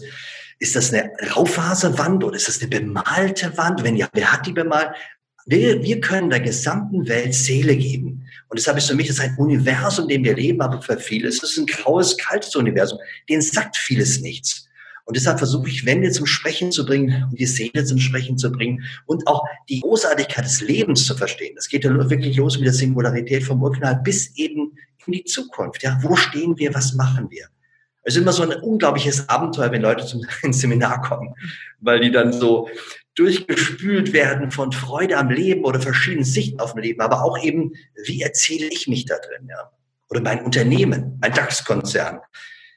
ist das eine Raufaserwand oder ist das eine bemalte Wand? Wenn ja, wer hat die bemalt? Wir, wir können der gesamten Welt Seele geben. Und deshalb ist für mich das ein Universum, in dem wir leben, aber für viele ist es ein graues, kaltes Universum. Denen sagt vieles nichts. Und deshalb versuche ich, Wände zum Sprechen zu bringen und die Seele zum Sprechen zu bringen und auch die Großartigkeit des Lebens zu verstehen. Das geht ja wirklich los mit der Singularität vom Urknall bis eben in die Zukunft. Ja, wo stehen wir, was machen wir? Es ist immer so ein unglaubliches Abenteuer, wenn Leute zum Seminar kommen, weil die dann so durchgespült werden von Freude am Leben oder verschiedenen Sichten auf dem Leben, aber auch eben, wie erzähle ich mich da drin? Ja? Oder mein Unternehmen, mein DAX-Konzern.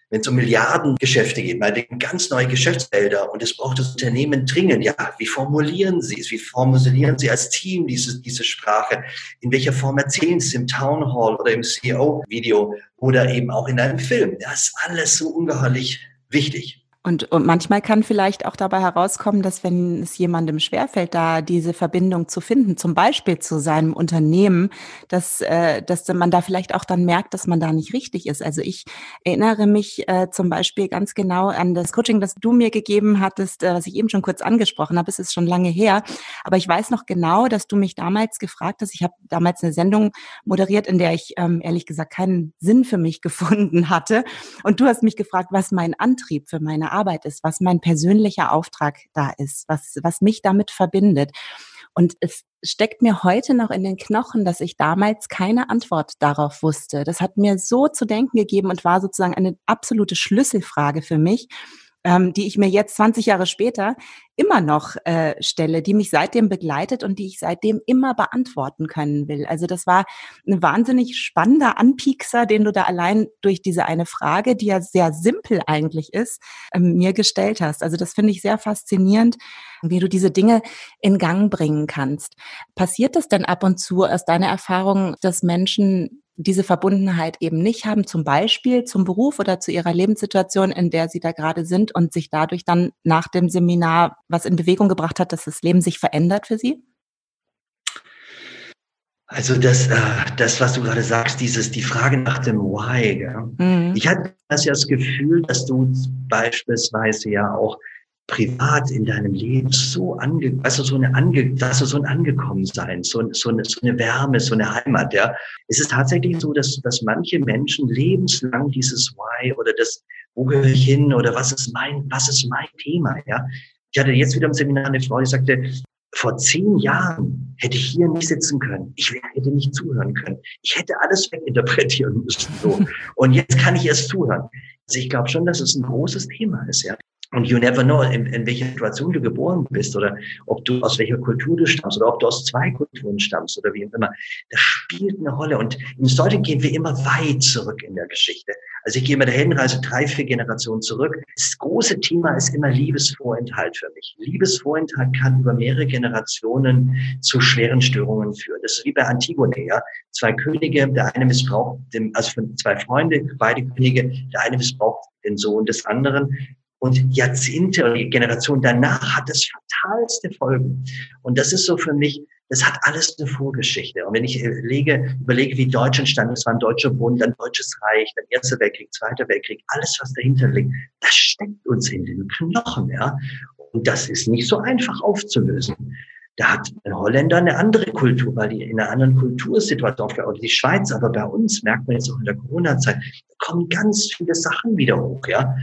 Wenn es um Milliardengeschäfte geht, man denkt ganz neue Geschäftsfelder und es braucht das Unternehmen dringend. Ja, wie formulieren Sie es? Wie formulieren Sie als Team diese, diese Sprache? In welcher Form erzählen Sie es? Im Town Hall oder im C E O-Video oder eben auch in einem Film? Das ist alles so ungeheuerlich wichtig. Und, und manchmal kann vielleicht auch dabei herauskommen, dass wenn es jemandem schwerfällt, da diese Verbindung zu finden, zum Beispiel zu seinem Unternehmen, dass, äh, dass man da vielleicht auch dann merkt, dass man da nicht richtig ist. Also ich erinnere mich äh, zum Beispiel ganz genau an das Coaching, das du mir gegeben hattest, äh, was ich eben schon kurz angesprochen habe. Es ist schon lange her, aber ich weiß noch genau, dass du mich damals gefragt hast. Ich habe damals eine Sendung moderiert, in der ich ähm, ehrlich gesagt keinen Sinn für mich gefunden hatte. Und du hast mich gefragt, was mein Antrieb für meine Arbeit ist, was mein persönlicher Auftrag da ist, was, was mich damit verbindet. Und es steckt mir heute noch in den Knochen, dass ich damals keine Antwort darauf wusste. Das hat mir so zu denken gegeben und war sozusagen eine absolute Schlüsselfrage für mich, ähm, die ich mir jetzt zwanzig Jahre später immer noch äh, stelle, die mich seitdem begleitet und die ich seitdem immer beantworten können will. Also das war ein wahnsinnig spannender Anpiekser, den du da allein durch diese eine Frage, die ja sehr simpel eigentlich ist, ähm, mir gestellt hast. Also das finde ich sehr faszinierend, wie du diese Dinge in Gang bringen kannst. Passiert das denn ab und zu aus deiner Erfahrung, dass Menschen diese Verbundenheit eben nicht haben, zum Beispiel zum Beruf oder zu ihrer Lebenssituation, in der sie da gerade sind und sich dadurch dann nach dem Seminar was in Bewegung gebracht hat, dass das Leben sich verändert für sie? Also das, äh, das, was du gerade sagst, dieses, die Frage nach dem Why. Gell? Mhm. Ich hatte das ja das Gefühl, dass du beispielsweise ja auch privat in deinem Leben so ange, also so eine ange, dass du so ein Angekommensein, so, so, eine, so eine Wärme, so eine Heimat. Ja, es ist tatsächlich so, dass, dass manche Menschen lebenslang dieses Why oder das, wo gehöre ich hin oder was ist mein, was ist mein Thema. Ja, ich hatte jetzt wieder im Seminar eine Frau, die sagte, vor zehn Jahren hätte ich hier nicht sitzen können. Ich hätte nicht zuhören können. Ich hätte alles weginterpretieren müssen. So. Und jetzt kann ich erst zuhören. Also ich glaube schon, dass es ein großes Thema ist, ja. Und you never know, in, in welcher Situation du geboren bist oder ob du aus welcher Kultur du stammst oder ob du aus zwei Kulturen stammst oder wie auch immer. Das spielt eine Rolle. Und in Deutschland gehen wir immer weit zurück in der Geschichte. Also ich gehe mit der Heldenreise drei, vier Generationen zurück. Das große Thema ist immer Liebesvorenthalt für mich. Liebesvorenthalt kann über mehrere Generationen zu schweren Störungen führen. Das ist wie bei Antigone, ja. Zwei Könige, der eine missbraucht, dem, also von zwei Freunde, beide Könige, der eine missbraucht den Sohn des anderen. Und Jahrzehnte oder Generationen danach hat das fatalste Folgen. Und das ist so für mich, das hat alles eine Vorgeschichte. Und wenn ich überlege, überlege wie Deutsch entstanden ist, es war ein Deutscher Bund, dann Deutsches Reich, dann Erster Weltkrieg, Zweiter Weltkrieg, alles, was dahinter liegt, das steckt uns in den Knochen, ja. Und das ist nicht so einfach aufzulösen. Da hat ein Holländer eine andere Kultur, weil die in einer anderen Kultursituation oder die Schweiz, aber bei uns merkt man jetzt auch in der Corona-Zeit, da kommen ganz viele Sachen wieder hoch, ja.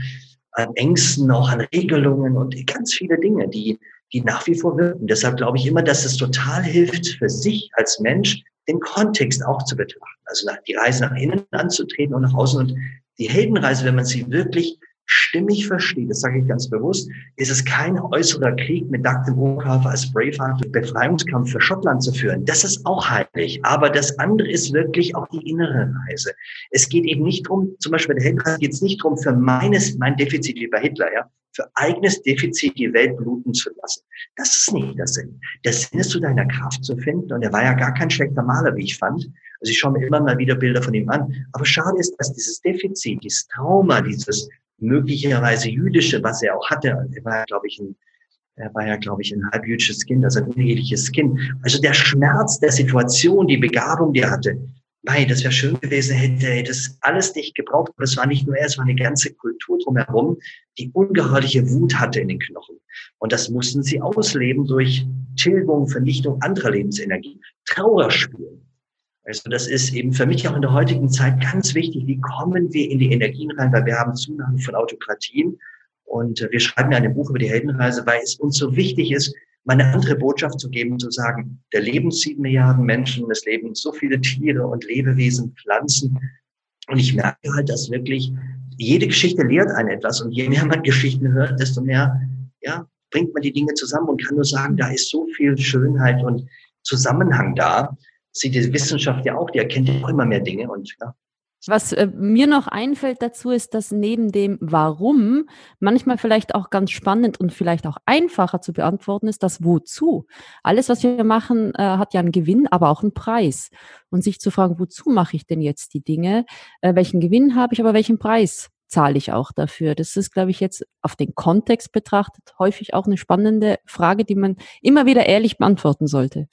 An Ängsten, auch an Regelungen und ganz viele Dinge, die, die nach wie vor wirken. Deshalb glaube ich immer, dass es total hilft, für sich als Mensch den Kontext auch zu betrachten. Also nach, die Reise nach innen anzutreten und nach außen. Und die Heldenreise, wenn man sie wirklich stimmig versteht, das sage ich ganz bewusst, ist es kein äußerer Krieg mit Doctor Mokaffer als Braveheart, den Befreiungskampf für Schottland zu führen. Das ist auch heilig. Aber das andere ist wirklich auch die innere Reise. Es geht eben nicht drum, zum Beispiel bei der Heldenreise geht es nicht drum, für meines, mein Defizit wie bei Hitler, ja, für eigenes Defizit die Welt bluten zu lassen. Das ist nicht der Sinn. Der Sinn ist, zu deiner Kraft zu finden. Und er war ja gar kein schlechter Maler, wie ich fand. Also ich schaue mir immer mal wieder Bilder von ihm an. Aber schade ist, dass dieses Defizit, dieses Trauma, dieses möglicherweise jüdische, was er auch hatte. Er war ja, glaube ich, ein, er war ja, glaube ich, ein halbjüdisches Kind, also ein uneheliches Kind. Also der Schmerz der Situation, die Begabung, die er hatte. Mei, das wäre schön gewesen, hätte er das alles nicht gebraucht. Aber es war nicht nur er, es war eine ganze Kultur drumherum, die ungeheuerliche Wut hatte in den Knochen. Und das mussten sie ausleben durch Tilgung, Vernichtung anderer Lebensenergie. Trauer spielen. Also das ist eben für mich auch in der heutigen Zeit ganz wichtig, wie kommen wir in die Energien rein, weil wir haben Zunahme von Autokratien und wir schreiben ja ein Buch über die Heldenreise, weil es uns so wichtig ist, mal eine andere Botschaft zu geben, zu sagen, da leben sieben Milliarden Menschen, es leben so viele Tiere und Lebewesen, Pflanzen und ich merke halt, dass wirklich jede Geschichte lehrt einen etwas und je mehr man Geschichten hört, desto mehr ja, bringt man die Dinge zusammen und kann nur sagen, da ist so viel Schönheit und Zusammenhang da. Sieht die Wissenschaft ja auch, die erkennt ja auch immer mehr Dinge. Und ja. Was äh, mir noch einfällt dazu ist, dass neben dem Warum manchmal vielleicht auch ganz spannend und vielleicht auch einfacher zu beantworten ist, das Wozu. Alles, was wir machen, äh, hat ja einen Gewinn, aber auch einen Preis. Und sich zu fragen, wozu mache ich denn jetzt die Dinge? Äh, welchen Gewinn habe ich, aber welchen Preis zahle ich auch dafür? Das ist, glaube ich, jetzt auf den Kontext betrachtet häufig auch eine spannende Frage, die man immer wieder ehrlich beantworten sollte.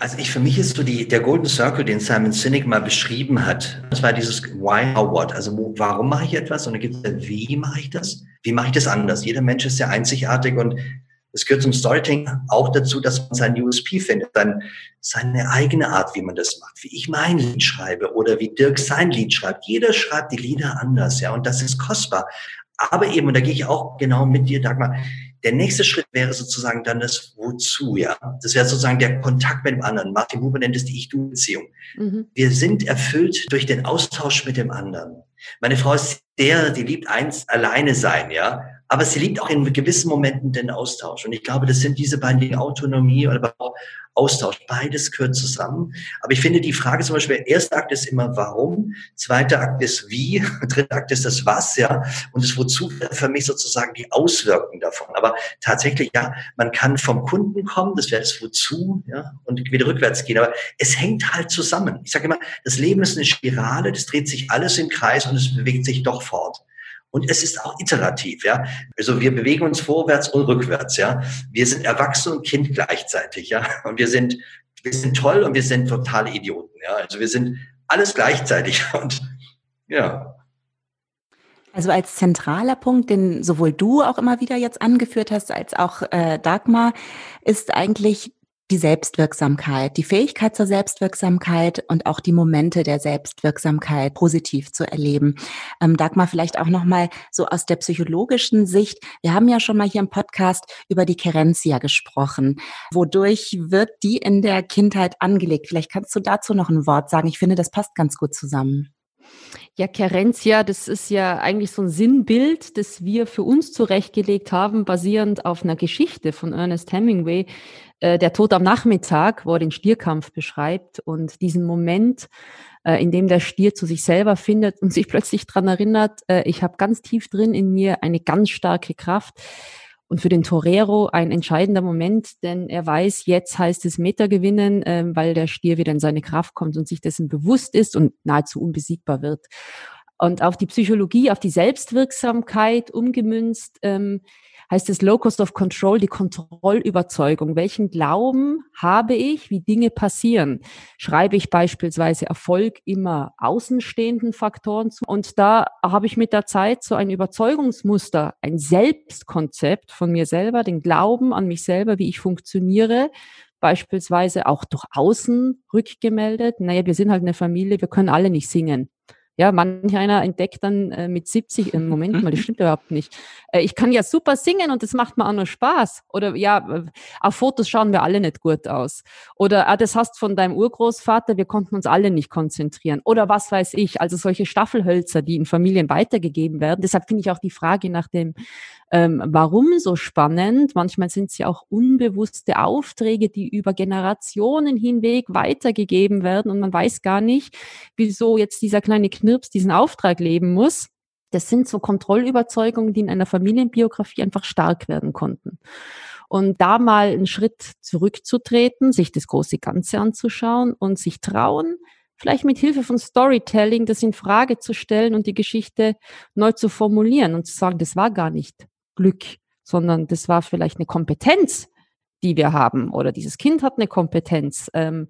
Also ich, für mich ist so die, der Golden Circle, den Simon Sinek mal beschrieben hat. Das war dieses Why, How, What. Also wo, warum mache ich etwas? Und dann gibt es, wie mache ich das? Wie mache ich das anders? Jeder Mensch ist ja einzigartig und es gehört zum Storytelling auch dazu, dass man sein U S P findet, dann seine eigene Art, wie man das macht, wie ich mein Lied schreibe oder wie Dirk sein Lied schreibt. Jeder schreibt die Lieder anders, ja, und das ist kostbar. Aber eben, und da gehe ich auch genau mit dir, Dagmar, der nächste Schritt wäre sozusagen dann das Wozu, ja. Das wäre sozusagen der Kontakt mit dem anderen. Martin Buber nennt es die Ich-Du-Beziehung. Mhm. Wir sind erfüllt durch den Austausch mit dem anderen. Meine Frau ist der, die liebt eins alleine sein, ja. Aber sie liebt auch in gewissen Momenten den Austausch. Und ich glaube, das sind diese beiden Dinge, Autonomie oder Austausch. Beides gehört zusammen. Aber ich finde die Frage zum Beispiel, erster Akt ist immer warum, zweiter Akt ist wie, dritter Akt ist das was, ja. Und das wozu für mich sozusagen die Auswirkungen davon. Aber tatsächlich, ja, man kann vom Kunden kommen, das wäre das wozu, ja, und wieder rückwärts gehen. Aber es hängt halt zusammen. Ich sage immer, das Leben ist eine Spirale, das dreht sich alles im Kreis und es bewegt sich doch fort. Und es ist auch iterativ, ja. Also wir bewegen uns vorwärts und rückwärts, ja. Wir sind Erwachsene und Kind gleichzeitig, ja. Und wir sind, wir sind toll und wir sind totale Idioten, ja. Also wir sind alles gleichzeitig und, ja. Also als zentraler Punkt, den sowohl du auch immer wieder jetzt angeführt hast, als auch äh, Dagmar, ist eigentlich die Selbstwirksamkeit, die Fähigkeit zur Selbstwirksamkeit und auch die Momente der Selbstwirksamkeit positiv zu erleben. Ähm, Dagmar, vielleicht auch nochmal so aus der psychologischen Sicht. Wir haben ja schon mal hier im Podcast über die Kerentia gesprochen. Wodurch wird die in der Kindheit angelegt? Vielleicht kannst du dazu noch ein Wort sagen. Ich finde, das passt ganz gut zusammen. Ja, Kerentia, das ist ja eigentlich so ein Sinnbild, das wir für uns zurechtgelegt haben, basierend auf einer Geschichte von Ernest Hemingway, äh, Der Tod am Nachmittag, wo er den Stierkampf beschreibt und diesen Moment, äh, in dem der Stier zu sich selber findet und sich plötzlich daran erinnert, äh, ich habe ganz tief drin in mir eine ganz starke Kraft. Und für den Torero ein entscheidender Moment, denn er weiß, jetzt heißt es Meter gewinnen, äh, weil der Stier wieder in seine Kraft kommt und sich dessen bewusst ist und nahezu unbesiegbar wird. Und auf die Psychologie, auf die Selbstwirksamkeit umgemünzt, ähm, heißt es Low Cost of Control, die Kontrollüberzeugung. Welchen Glauben habe ich, wie Dinge passieren? Schreibe ich beispielsweise Erfolg immer außenstehenden Faktoren zu? Und da habe ich mit der Zeit so ein Überzeugungsmuster, ein Selbstkonzept von mir selber, den Glauben an mich selber, wie ich funktioniere, beispielsweise auch durch Außen rückgemeldet. Naja, wir sind halt eine Familie, wir können alle nicht singen. Ja, manch einer entdeckt dann äh, mit siebzig, im Moment mal, das stimmt überhaupt nicht. Äh, ich kann ja super singen und das macht mir auch noch Spaß. Oder ja, auf Fotos schauen wir alle nicht gut aus. Oder ah, das hast von deinem Urgroßvater, wir konnten uns alle nicht konzentrieren. Oder was weiß ich, also solche Staffelhölzer, die in Familien weitergegeben werden. Deshalb finde ich auch die Frage nach dem ähm, Warum so spannend. Manchmal sind es ja auch unbewusste Aufträge, die über Generationen hinweg weitergegeben werden und man weiß gar nicht, wieso jetzt dieser kleine Knirps diesen Auftrag leben muss. Das sind so Kontrollüberzeugungen, die in einer Familienbiografie einfach stark werden konnten. Und da mal einen Schritt zurückzutreten, sich das große Ganze anzuschauen und sich trauen, vielleicht mit Hilfe von Storytelling das in Frage zu stellen und die Geschichte neu zu formulieren und zu sagen, das war gar nicht Glück, sondern das war vielleicht eine Kompetenz, die wir haben, oder dieses Kind hat eine Kompetenz, ähm,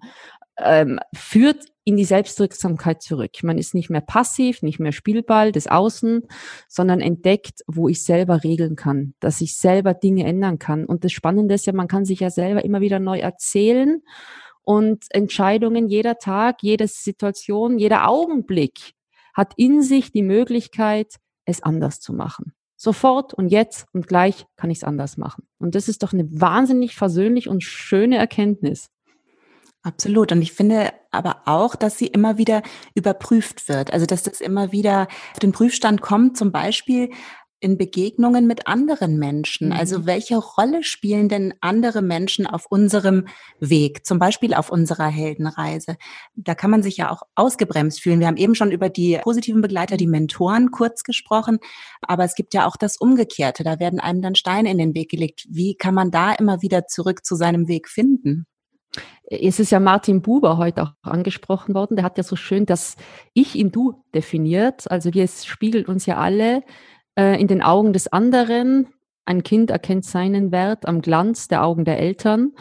ähm, führt in die Selbstwirksamkeit zurück. Man ist nicht mehr passiv, nicht mehr Spielball des Außen, sondern entdeckt, wo ich selber regeln kann, dass ich selber Dinge ändern kann. Und das Spannende ist ja, man kann sich ja selber immer wieder neu erzählen und Entscheidungen jeder Tag, jede Situation, jeder Augenblick hat in sich die Möglichkeit, es anders zu machen. Sofort und jetzt und gleich kann ich es anders machen. Und das ist doch eine wahnsinnig versöhnlich und schöne Erkenntnis. Absolut. Und ich finde aber auch, dass sie immer wieder überprüft wird. Also, dass das immer wieder auf den Prüfstand kommt, zum Beispiel in Begegnungen mit anderen Menschen. Also, welche Rolle spielen denn andere Menschen auf unserem Weg, zum Beispiel auf unserer Heldenreise? Da kann man sich ja auch ausgebremst fühlen. Wir haben eben schon über die positiven Begleiter, die Mentoren, kurz gesprochen. Aber es gibt ja auch das Umgekehrte. Da werden einem dann Steine in den Weg gelegt. Wie kann man da immer wieder zurück zu seinem Weg finden? Es ist ja Martin Buber heute auch angesprochen worden. Der hat ja so schön das Ich im Du definiert. Also wir spiegeln uns ja alle äh, in den Augen des anderen. Ein Kind erkennt seinen Wert am Glanz der Augen der Eltern.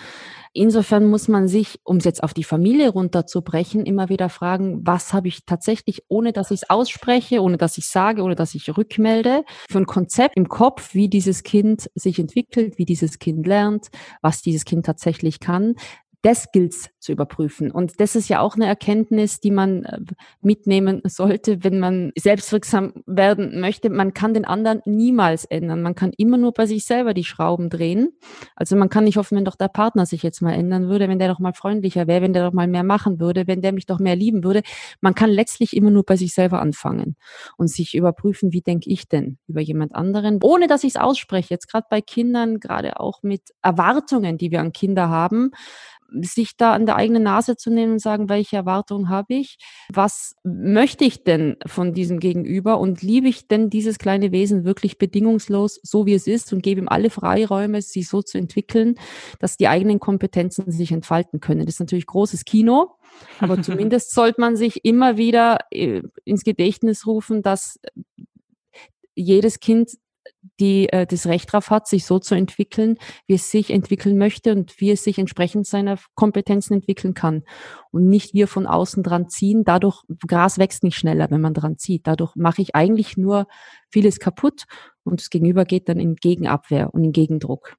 Insofern muss man sich, um es jetzt auf die Familie runterzubrechen, immer wieder fragen, was habe ich tatsächlich, ohne dass ich es ausspreche, ohne dass ich sage, ohne dass ich rückmelde, für ein Konzept im Kopf, wie dieses Kind sich entwickelt, wie dieses Kind lernt, was dieses Kind tatsächlich kann. Das gilt's zu überprüfen. Und das ist ja auch eine Erkenntnis, die man mitnehmen sollte, wenn man selbstwirksam werden möchte. Man kann den anderen niemals ändern. Man kann immer nur bei sich selber die Schrauben drehen. Also man kann nicht hoffen, wenn doch der Partner sich jetzt mal ändern würde, wenn der doch mal freundlicher wäre, wenn der doch mal mehr machen würde, wenn der mich doch mehr lieben würde. Man kann letztlich immer nur bei sich selber anfangen und sich überprüfen, wie denke ich denn über jemand anderen, ohne dass ich es ausspreche. Jetzt gerade bei Kindern, gerade auch mit Erwartungen, die wir an Kinder haben, sich da an der eigenen Nase zu nehmen und sagen, welche Erwartungen habe ich? Was möchte ich denn von diesem Gegenüber? Und liebe ich denn dieses kleine Wesen wirklich bedingungslos, so wie es ist, und gebe ihm alle Freiräume, sich so zu entwickeln, dass die eigenen Kompetenzen sich entfalten können? Das ist natürlich großes Kino, aber zumindest sollte man sich immer wieder ins Gedächtnis rufen, dass jedes Kind die äh, das Recht darauf hat, sich so zu entwickeln, wie es sich entwickeln möchte und wie es sich entsprechend seiner Kompetenzen entwickeln kann. Und nicht wir von außen dran ziehen. Dadurch, Gras wächst nicht schneller, wenn man dran zieht. Dadurch mache ich eigentlich nur vieles kaputt und das Gegenüber geht dann in Gegenabwehr und in Gegendruck.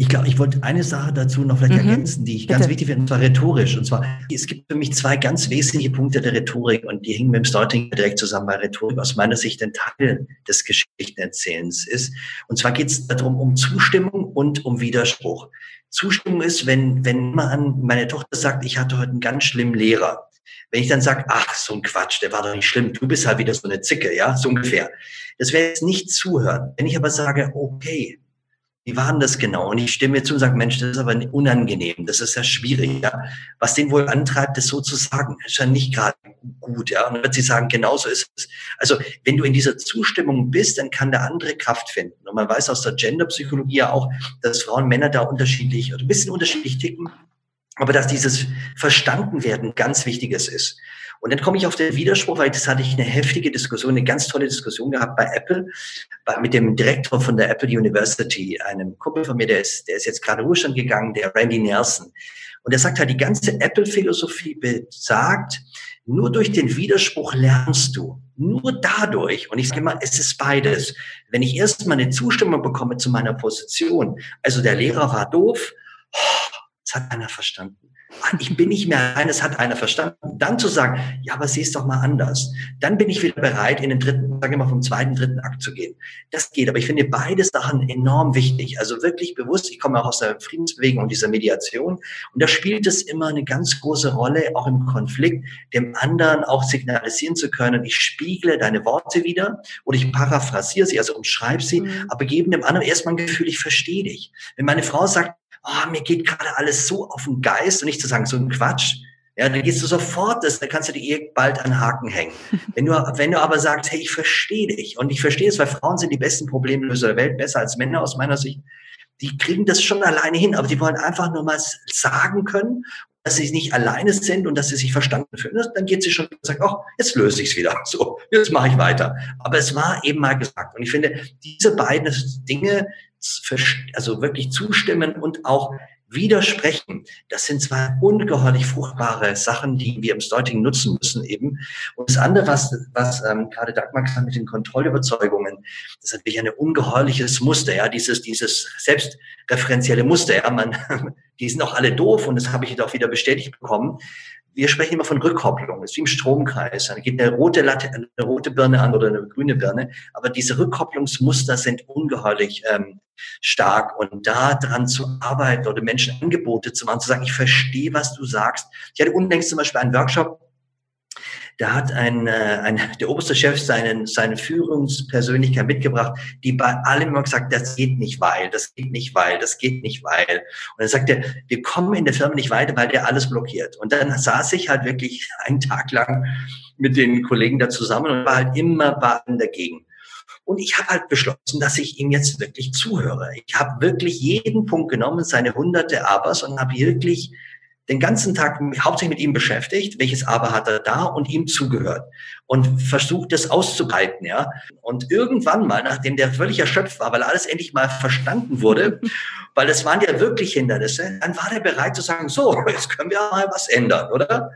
Ich glaube, ich wollte eine Sache dazu noch vielleicht mhm. ergänzen, die ich Bitte. ganz wichtig finde, und zwar rhetorisch. Und zwar, es gibt für mich zwei ganz wesentliche Punkte der Rhetorik und die hängen mit dem Storytelling direkt zusammen, weil Rhetorik aus meiner Sicht ein Teil des Geschichtenerzählens ist. Und zwar geht es darum, um Zustimmung und um Widerspruch. Zustimmung ist, wenn, wenn man, meine Tochter sagt, ich hatte heute einen ganz schlimmen Lehrer. Wenn ich dann sage, ach, so ein Quatsch, der war doch nicht schlimm, du bist halt wieder so eine Zicke, ja, so ungefähr. Das wäre jetzt nicht zuhören. Wenn ich aber sage, okay, wie war denn das genau? Und ich stimme jetzt zu und sage, Mensch, das ist aber unangenehm, das ist ja schwierig, ja. Was den wohl antreibt, das so zu sagen, ist ja nicht gerade gut, ja. Und dann wird sie sagen, genau so ist es. Also, wenn du in dieser Zustimmung bist, dann kann der andere Kraft finden. Und man weiß aus der Genderpsychologie ja auch, dass Frauen und Männer da unterschiedlich oder ein bisschen unterschiedlich ticken, aber dass dieses Verstandenwerden ganz Wichtiges ist. Und dann komme ich auf den Widerspruch, weil das hatte ich eine heftige Diskussion, eine ganz tolle Diskussion gehabt bei Apple, bei, mit dem Direktor von der Apple University, einem Kumpel von mir, der ist, der ist jetzt gerade in Ruhestand gegangen, der Randy Nelson. Und er sagt halt, die ganze Apple-Philosophie besagt, nur durch den Widerspruch lernst du. Nur dadurch. Und ich sage immer, es ist beides. Wenn ich erstmal eine Zustimmung bekomme zu meiner Position, also der Lehrer war doof, das hat einer verstanden. Ich bin nicht mehr allein, es hat einer verstanden. Dann zu sagen, ja, aber sieh's doch mal anders. Dann bin ich wieder bereit, in den dritten, sage ich mal, vom zweiten, dritten Akt zu gehen. Das geht, aber ich finde beide Sachen enorm wichtig. Also wirklich bewusst, ich komme auch aus der Friedensbewegung und dieser Mediation. Und da spielt es immer eine ganz große Rolle, auch im Konflikt, dem anderen auch signalisieren zu können. Ich spiegle deine Worte wieder oder ich paraphrasiere sie, also umschreibe sie, mhm. aber gebe dem anderen erstmal ein Gefühl, ich verstehe dich. Wenn meine Frau sagt, oh, mir geht gerade alles so auf den Geist, und nicht zu sagen, so ein Quatsch, ja, dann gehst du sofort, das, dann kannst du dir bald an Haken hängen. Wenn du, wenn du aber sagst, hey, ich verstehe dich, und ich verstehe es, weil Frauen sind die besten Problemlöser der Welt, besser als Männer aus meiner Sicht, die kriegen das schon alleine hin, aber die wollen einfach nur mal sagen können, dass sie nicht alleine sind und dass sie sich verstanden fühlen. Dann geht sie schon und sagt, oh, jetzt löse ich es wieder. So, jetzt mache ich weiter. Aber es war eben mal gesagt. Und ich finde, diese beiden Dinge, also wirklich zustimmen und auch widersprechen, das sind zwei ungeheuerlich fruchtbare Sachen, die wir im Storytelling nutzen müssen eben. Und das andere, was, was ähm, gerade Dagmar gesagt hat mit den Kontrollüberzeugungen, das ist natürlich ein ungeheuerliches Muster, ja, dieses, dieses selbstreferenzielle Muster, ja, man, die sind auch alle doof und das habe ich jetzt auch wieder bestätigt bekommen. Wir sprechen immer von Rückkopplung, das ist wie im Stromkreis. Dann geht eine rote Latte, eine rote Birne an oder eine grüne Birne. Aber diese Rückkopplungsmuster sind ungeheuerlich ähm, stark. Und da dran zu arbeiten oder Menschen Angebote zu machen, zu sagen, ich verstehe, was du sagst. Ich hatte unlängst zum Beispiel einen Workshop, da hat ein, äh, ein der oberste Chef seinen, seine Führungspersönlichkeit mitgebracht, die bei allem immer gesagt, das geht nicht, weil, das geht nicht, weil, das geht nicht, weil. Und dann sagt er, wir kommen in der Firma nicht weiter, weil der alles blockiert. Und dann saß ich halt wirklich einen Tag lang mit den Kollegen da zusammen und war halt immer bei allem dagegen. Und ich habe halt beschlossen, dass ich ihm jetzt wirklich zuhöre. Ich habe wirklich jeden Punkt genommen, seine hunderte Abers, und habe wirklich den ganzen Tag hauptsächlich mit ihm beschäftigt, welches Aber hat er da, und ihm zugehört und versucht, das auszubreiten, ja. Und irgendwann mal, nachdem der völlig erschöpft war, weil alles endlich mal verstanden wurde, weil das waren ja wirklich Hindernisse, dann war der bereit zu sagen, so, jetzt können wir mal was ändern, oder?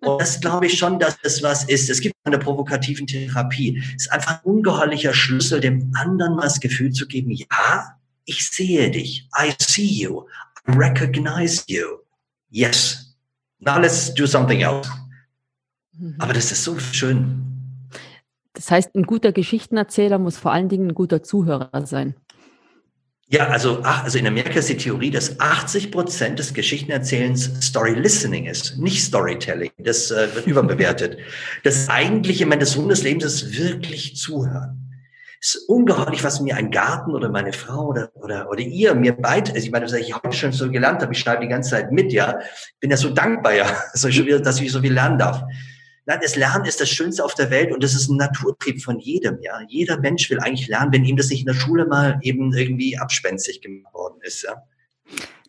Und das glaube ich schon, dass das was ist. Es gibt an der provokativen Therapie, es ist einfach ein ungeheuerlicher Schlüssel, dem anderen mal das Gefühl zu geben, ja, ich sehe dich, I see you, I recognize you. yes, now let's do something else. Mhm. Aber das ist so schön. Das heißt, ein guter Geschichtenerzähler muss vor allen Dingen ein guter Zuhörer sein. Ja, also, also in Amerika ist die Theorie, dass achtzig Prozent des Geschichtenerzählens Story Listening ist, nicht Storytelling. Das äh, wird überbewertet. Das eigentliche Moment des Sinn des Lebens ist wirklich Zuhören. Es ist ungeheuerlich, was mir ein Garten oder meine Frau oder, oder, oder ihr mir beid, also ich meine, was ich heute schon so gelernt habe, ich schreibe die ganze Zeit mit, ja. Bin ja so dankbar, ja, dass ich so viel lernen darf. Nein, das Lernen ist das Schönste auf der Welt und das ist ein Naturtrieb von jedem, ja. Jeder Mensch will eigentlich lernen, wenn ihm das nicht in der Schule mal eben irgendwie abspenstig gemacht worden ist, ja.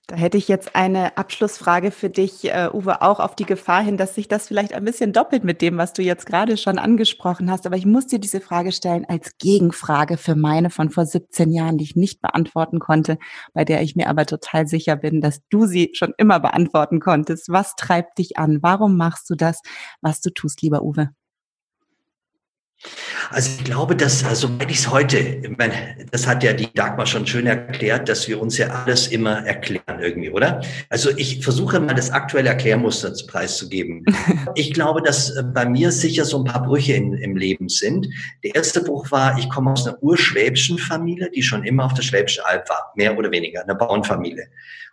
Da hätte ich jetzt eine Abschlussfrage für dich, äh, Uwe, auch auf die Gefahr hin, dass sich das vielleicht ein bisschen doppelt mit dem, was du jetzt gerade schon angesprochen hast. Aber ich muss dir diese Frage stellen als Gegenfrage für meine von vor siebzehn Jahren, die ich nicht beantworten konnte, bei der ich mir aber total sicher bin, dass du sie schon immer beantworten konntest. Was treibt dich an? Warum machst du das, was du tust, lieber Uwe? Also ich glaube, dass, soweit ich es heute, ich meine, das hat ja die Dagmar schon schön erklärt, dass wir uns ja alles immer erklären irgendwie, oder? Also ich versuche mal, das aktuelle Erklärmuster preiszugeben. Ich glaube, dass bei mir sicher so ein paar Brüche in, im Leben sind. Der erste Bruch war, ich komme aus einer urschwäbischen Familie, die schon immer auf der Schwäbischen Alb war, mehr oder weniger, eine Bauernfamilie.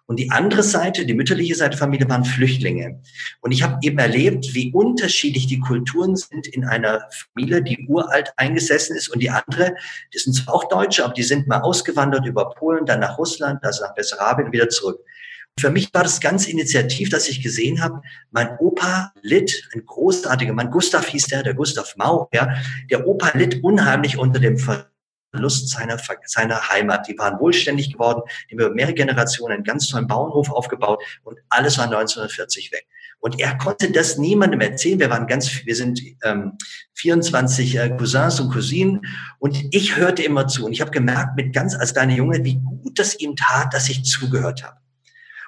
Und die andere Seite, die mütterliche Seite der Familie, waren Flüchtlinge. Und ich habe eben erlebt, wie unterschiedlich die Kulturen sind in einer Familie, die uralt eingesessen ist. Und die andere, die sind zwar auch Deutsche, aber die sind mal ausgewandert über Polen, dann nach Russland, dann nach Bessarabien, wieder zurück. Und für mich war das ganz initiativ, dass ich gesehen habe, mein Opa litt, ein großartiger Mann, Gustav hieß der, der Gustav Mau, ja, der Opa litt unheimlich unter dem Ver Verlust seiner, seiner Heimat. Die waren wohlständig geworden, die haben über mehrere Generationen einen ganz tollen Bauernhof aufgebaut und alles war neunzehnhundertvierzig weg. Und er konnte das niemandem erzählen. Wir waren ganz, wir sind ähm, vierundzwanzig äh, Cousins und Cousinen und ich hörte immer zu und ich habe gemerkt, mit ganz als kleiner Junge, wie gut das ihm tat, dass ich zugehört habe.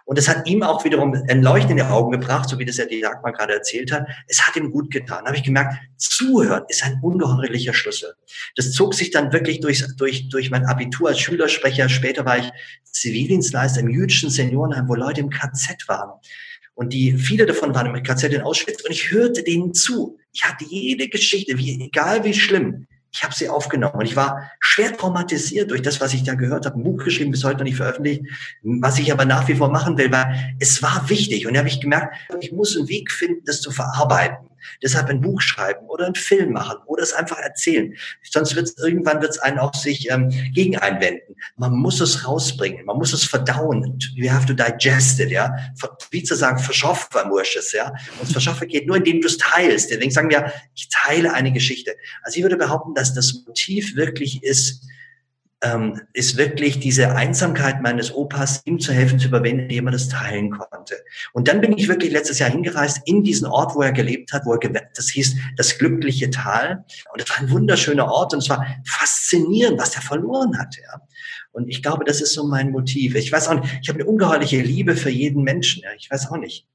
Und es hat ihm auch wiederum ein Leuchten in die Augen gebracht, so wie das ja die Dagmar gerade erzählt hat. Es hat ihm gut getan. Da habe ich gemerkt, Zuhören ist ein ungeheuerlicher Schlüssel. Das zog sich dann wirklich durch, durch, durch mein Abitur als Schülersprecher. Später war ich Zivildienstleister im jüdischen Seniorenheim, wo Leute im K Z waren. Und die, viele davon waren im K Z in Auschwitz. Und ich hörte denen zu. Ich hatte jede Geschichte, wie, egal wie schlimm. Ich habe sie aufgenommen und ich war schwer traumatisiert durch das, was ich da gehört habe. Ein Buch geschrieben, bis heute noch nicht veröffentlicht. Was ich aber nach wie vor machen will, war, es war wichtig. Und da habe ich gemerkt, ich muss einen Weg finden, das zu verarbeiten. Deshalb ein Buch schreiben oder einen Film machen oder es einfach erzählen. Sonst wird es irgendwann wird's einen auch sich ähm, gegen einwenden. Man muss es rausbringen, man muss es verdauen. You have to digest it, ja. Wie zu sagen, verschaffen musst es, ja. Und verschaffen geht nur, indem du es teilst. Deswegen sagen wir, ich teile eine Geschichte. Also ich würde behaupten, dass das Motiv wirklich ist, ähm, ist wirklich diese Einsamkeit meines Opas, ihm zu helfen, zu überwinden, indem er das teilen konnte. Und dann bin ich wirklich letztes Jahr hingereist in diesen Ort, wo er gelebt hat, wo er gewählt, das hieß das glückliche Tal. Und das war ein wunderschöner Ort und es war faszinierend, was er verloren hatte. Ja. Und ich glaube, das ist so mein Motiv. Ich weiß auch nicht, ich habe eine ungeheuerliche Liebe für jeden Menschen. Ja. Ich weiß auch nicht.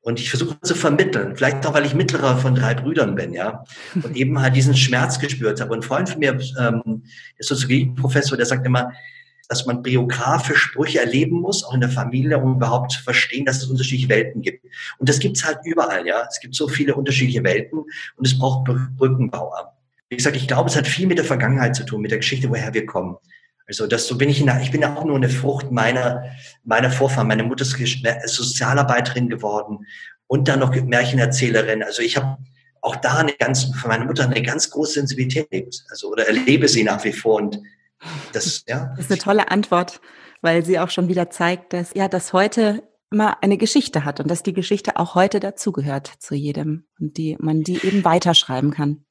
Und ich versuche zu vermitteln, vielleicht auch, weil ich mittlerer von drei Brüdern bin, ja, und eben halt diesen Schmerz gespürt habe. Und ein Freund von mir ähm, ist Soziologieprofessor, der sagt immer, dass man biografisch Sprüche erleben muss, auch in der Familie, um überhaupt zu verstehen, dass es unterschiedliche Welten gibt. Und das gibt es halt überall, ja. Es gibt so viele unterschiedliche Welten und es braucht Brückenbauer. Wie gesagt, ich glaube, es hat viel mit der Vergangenheit zu tun, mit der Geschichte, woher wir kommen. Also das, so bin ich, in der, ich bin ja auch nur eine Frucht meiner, meiner Vorfahren. Meine Mutter ist Sozialarbeiterin geworden und dann noch Märchenerzählerin. Also ich habe auch da eine ganz, von meiner Mutter eine ganz große Sensibilität erlebt. Also, oder erlebe sie nach wie vor und das, ja. Das ist eine tolle Antwort, weil sie auch schon wieder zeigt, dass, ja, das heute immer eine Geschichte hat und dass die Geschichte auch heute dazugehört zu jedem und die, man die eben weiterschreiben kann.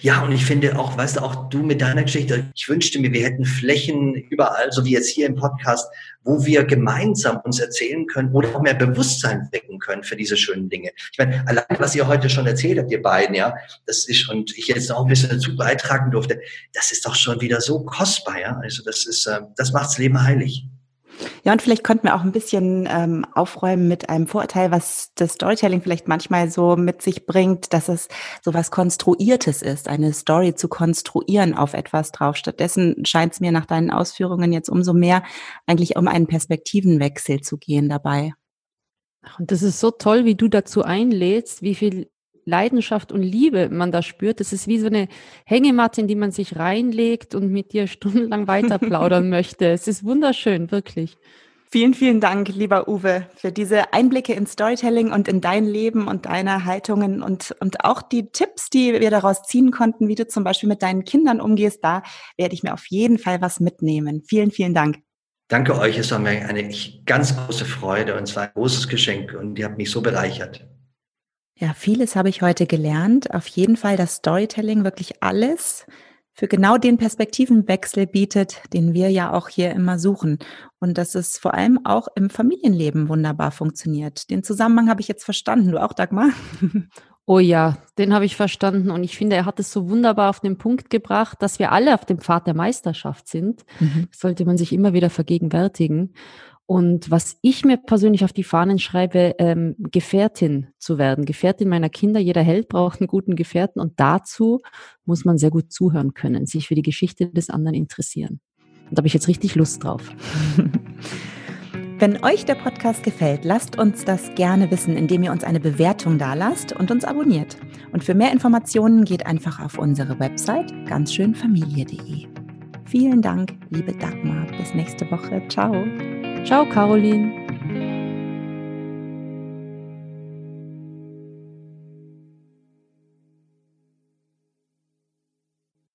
Ja, und ich finde auch, weißt du, auch du mit deiner Geschichte, ich wünschte mir, wir hätten Flächen überall, so wie jetzt hier im Podcast, wo wir gemeinsam uns erzählen können oder auch mehr Bewusstsein wecken können für diese schönen Dinge. Ich meine, allein was ihr heute schon erzählt habt, ihr beiden, ja, das ist, und ich jetzt auch ein bisschen dazu beitragen durfte, das ist doch schon wieder so kostbar, ja. Also das ist, das macht's Leben heilig. Ja, und vielleicht konnten wir auch ein bisschen ähm, aufräumen mit einem Vorurteil, was das Storytelling vielleicht manchmal so mit sich bringt, dass es so was Konstruiertes ist, eine Story zu konstruieren auf etwas drauf. Stattdessen scheint es mir nach deinen Ausführungen jetzt umso mehr eigentlich um einen Perspektivenwechsel zu gehen dabei. Und das ist so toll, wie du dazu einlädst, wie viel Leidenschaft und Liebe man da spürt. Das ist wie so eine Hängematte, in die man sich reinlegt und mit dir stundenlang weiter plaudern möchte. Es ist wunderschön, wirklich. Vielen, vielen Dank, lieber Uwe, für diese Einblicke in Storytelling und in dein Leben und deine Haltungen und, und auch die Tipps, die wir daraus ziehen konnten, wie du zum Beispiel mit deinen Kindern umgehst. Da werde ich mir auf jeden Fall was mitnehmen. Vielen, vielen Dank. Danke euch, es war mir eine ganz große Freude und zwar ein großes Geschenk und ihr habt mich so bereichert. Ja, vieles habe ich heute gelernt. Auf jeden Fall, dass Storytelling wirklich alles für genau den Perspektivenwechsel bietet, den wir ja auch hier immer suchen. Und dass es vor allem auch im Familienleben wunderbar funktioniert. Den Zusammenhang habe ich jetzt verstanden. Du auch, Dagmar? Oh ja, den habe ich verstanden. Und ich finde, er hat es so wunderbar auf den Punkt gebracht, dass wir alle auf dem Pfad der Meisterschaft sind. Mhm. Das sollte man sich immer wieder vergegenwärtigen. Und was ich mir persönlich auf die Fahnen schreibe, ähm, Gefährtin zu werden, Gefährtin meiner Kinder. Jeder Held braucht einen guten Gefährten und dazu muss man sehr gut zuhören können, sich für die Geschichte des anderen interessieren. Und da habe ich jetzt richtig Lust drauf. Wenn euch der Podcast gefällt, lasst uns das gerne wissen, indem ihr uns eine Bewertung dalasst und uns abonniert. Und für mehr Informationen geht einfach auf unsere Website ganz schön familie punkt de. Vielen Dank, liebe Dagmar. Bis nächste Woche. Ciao. Ciao, Caroline.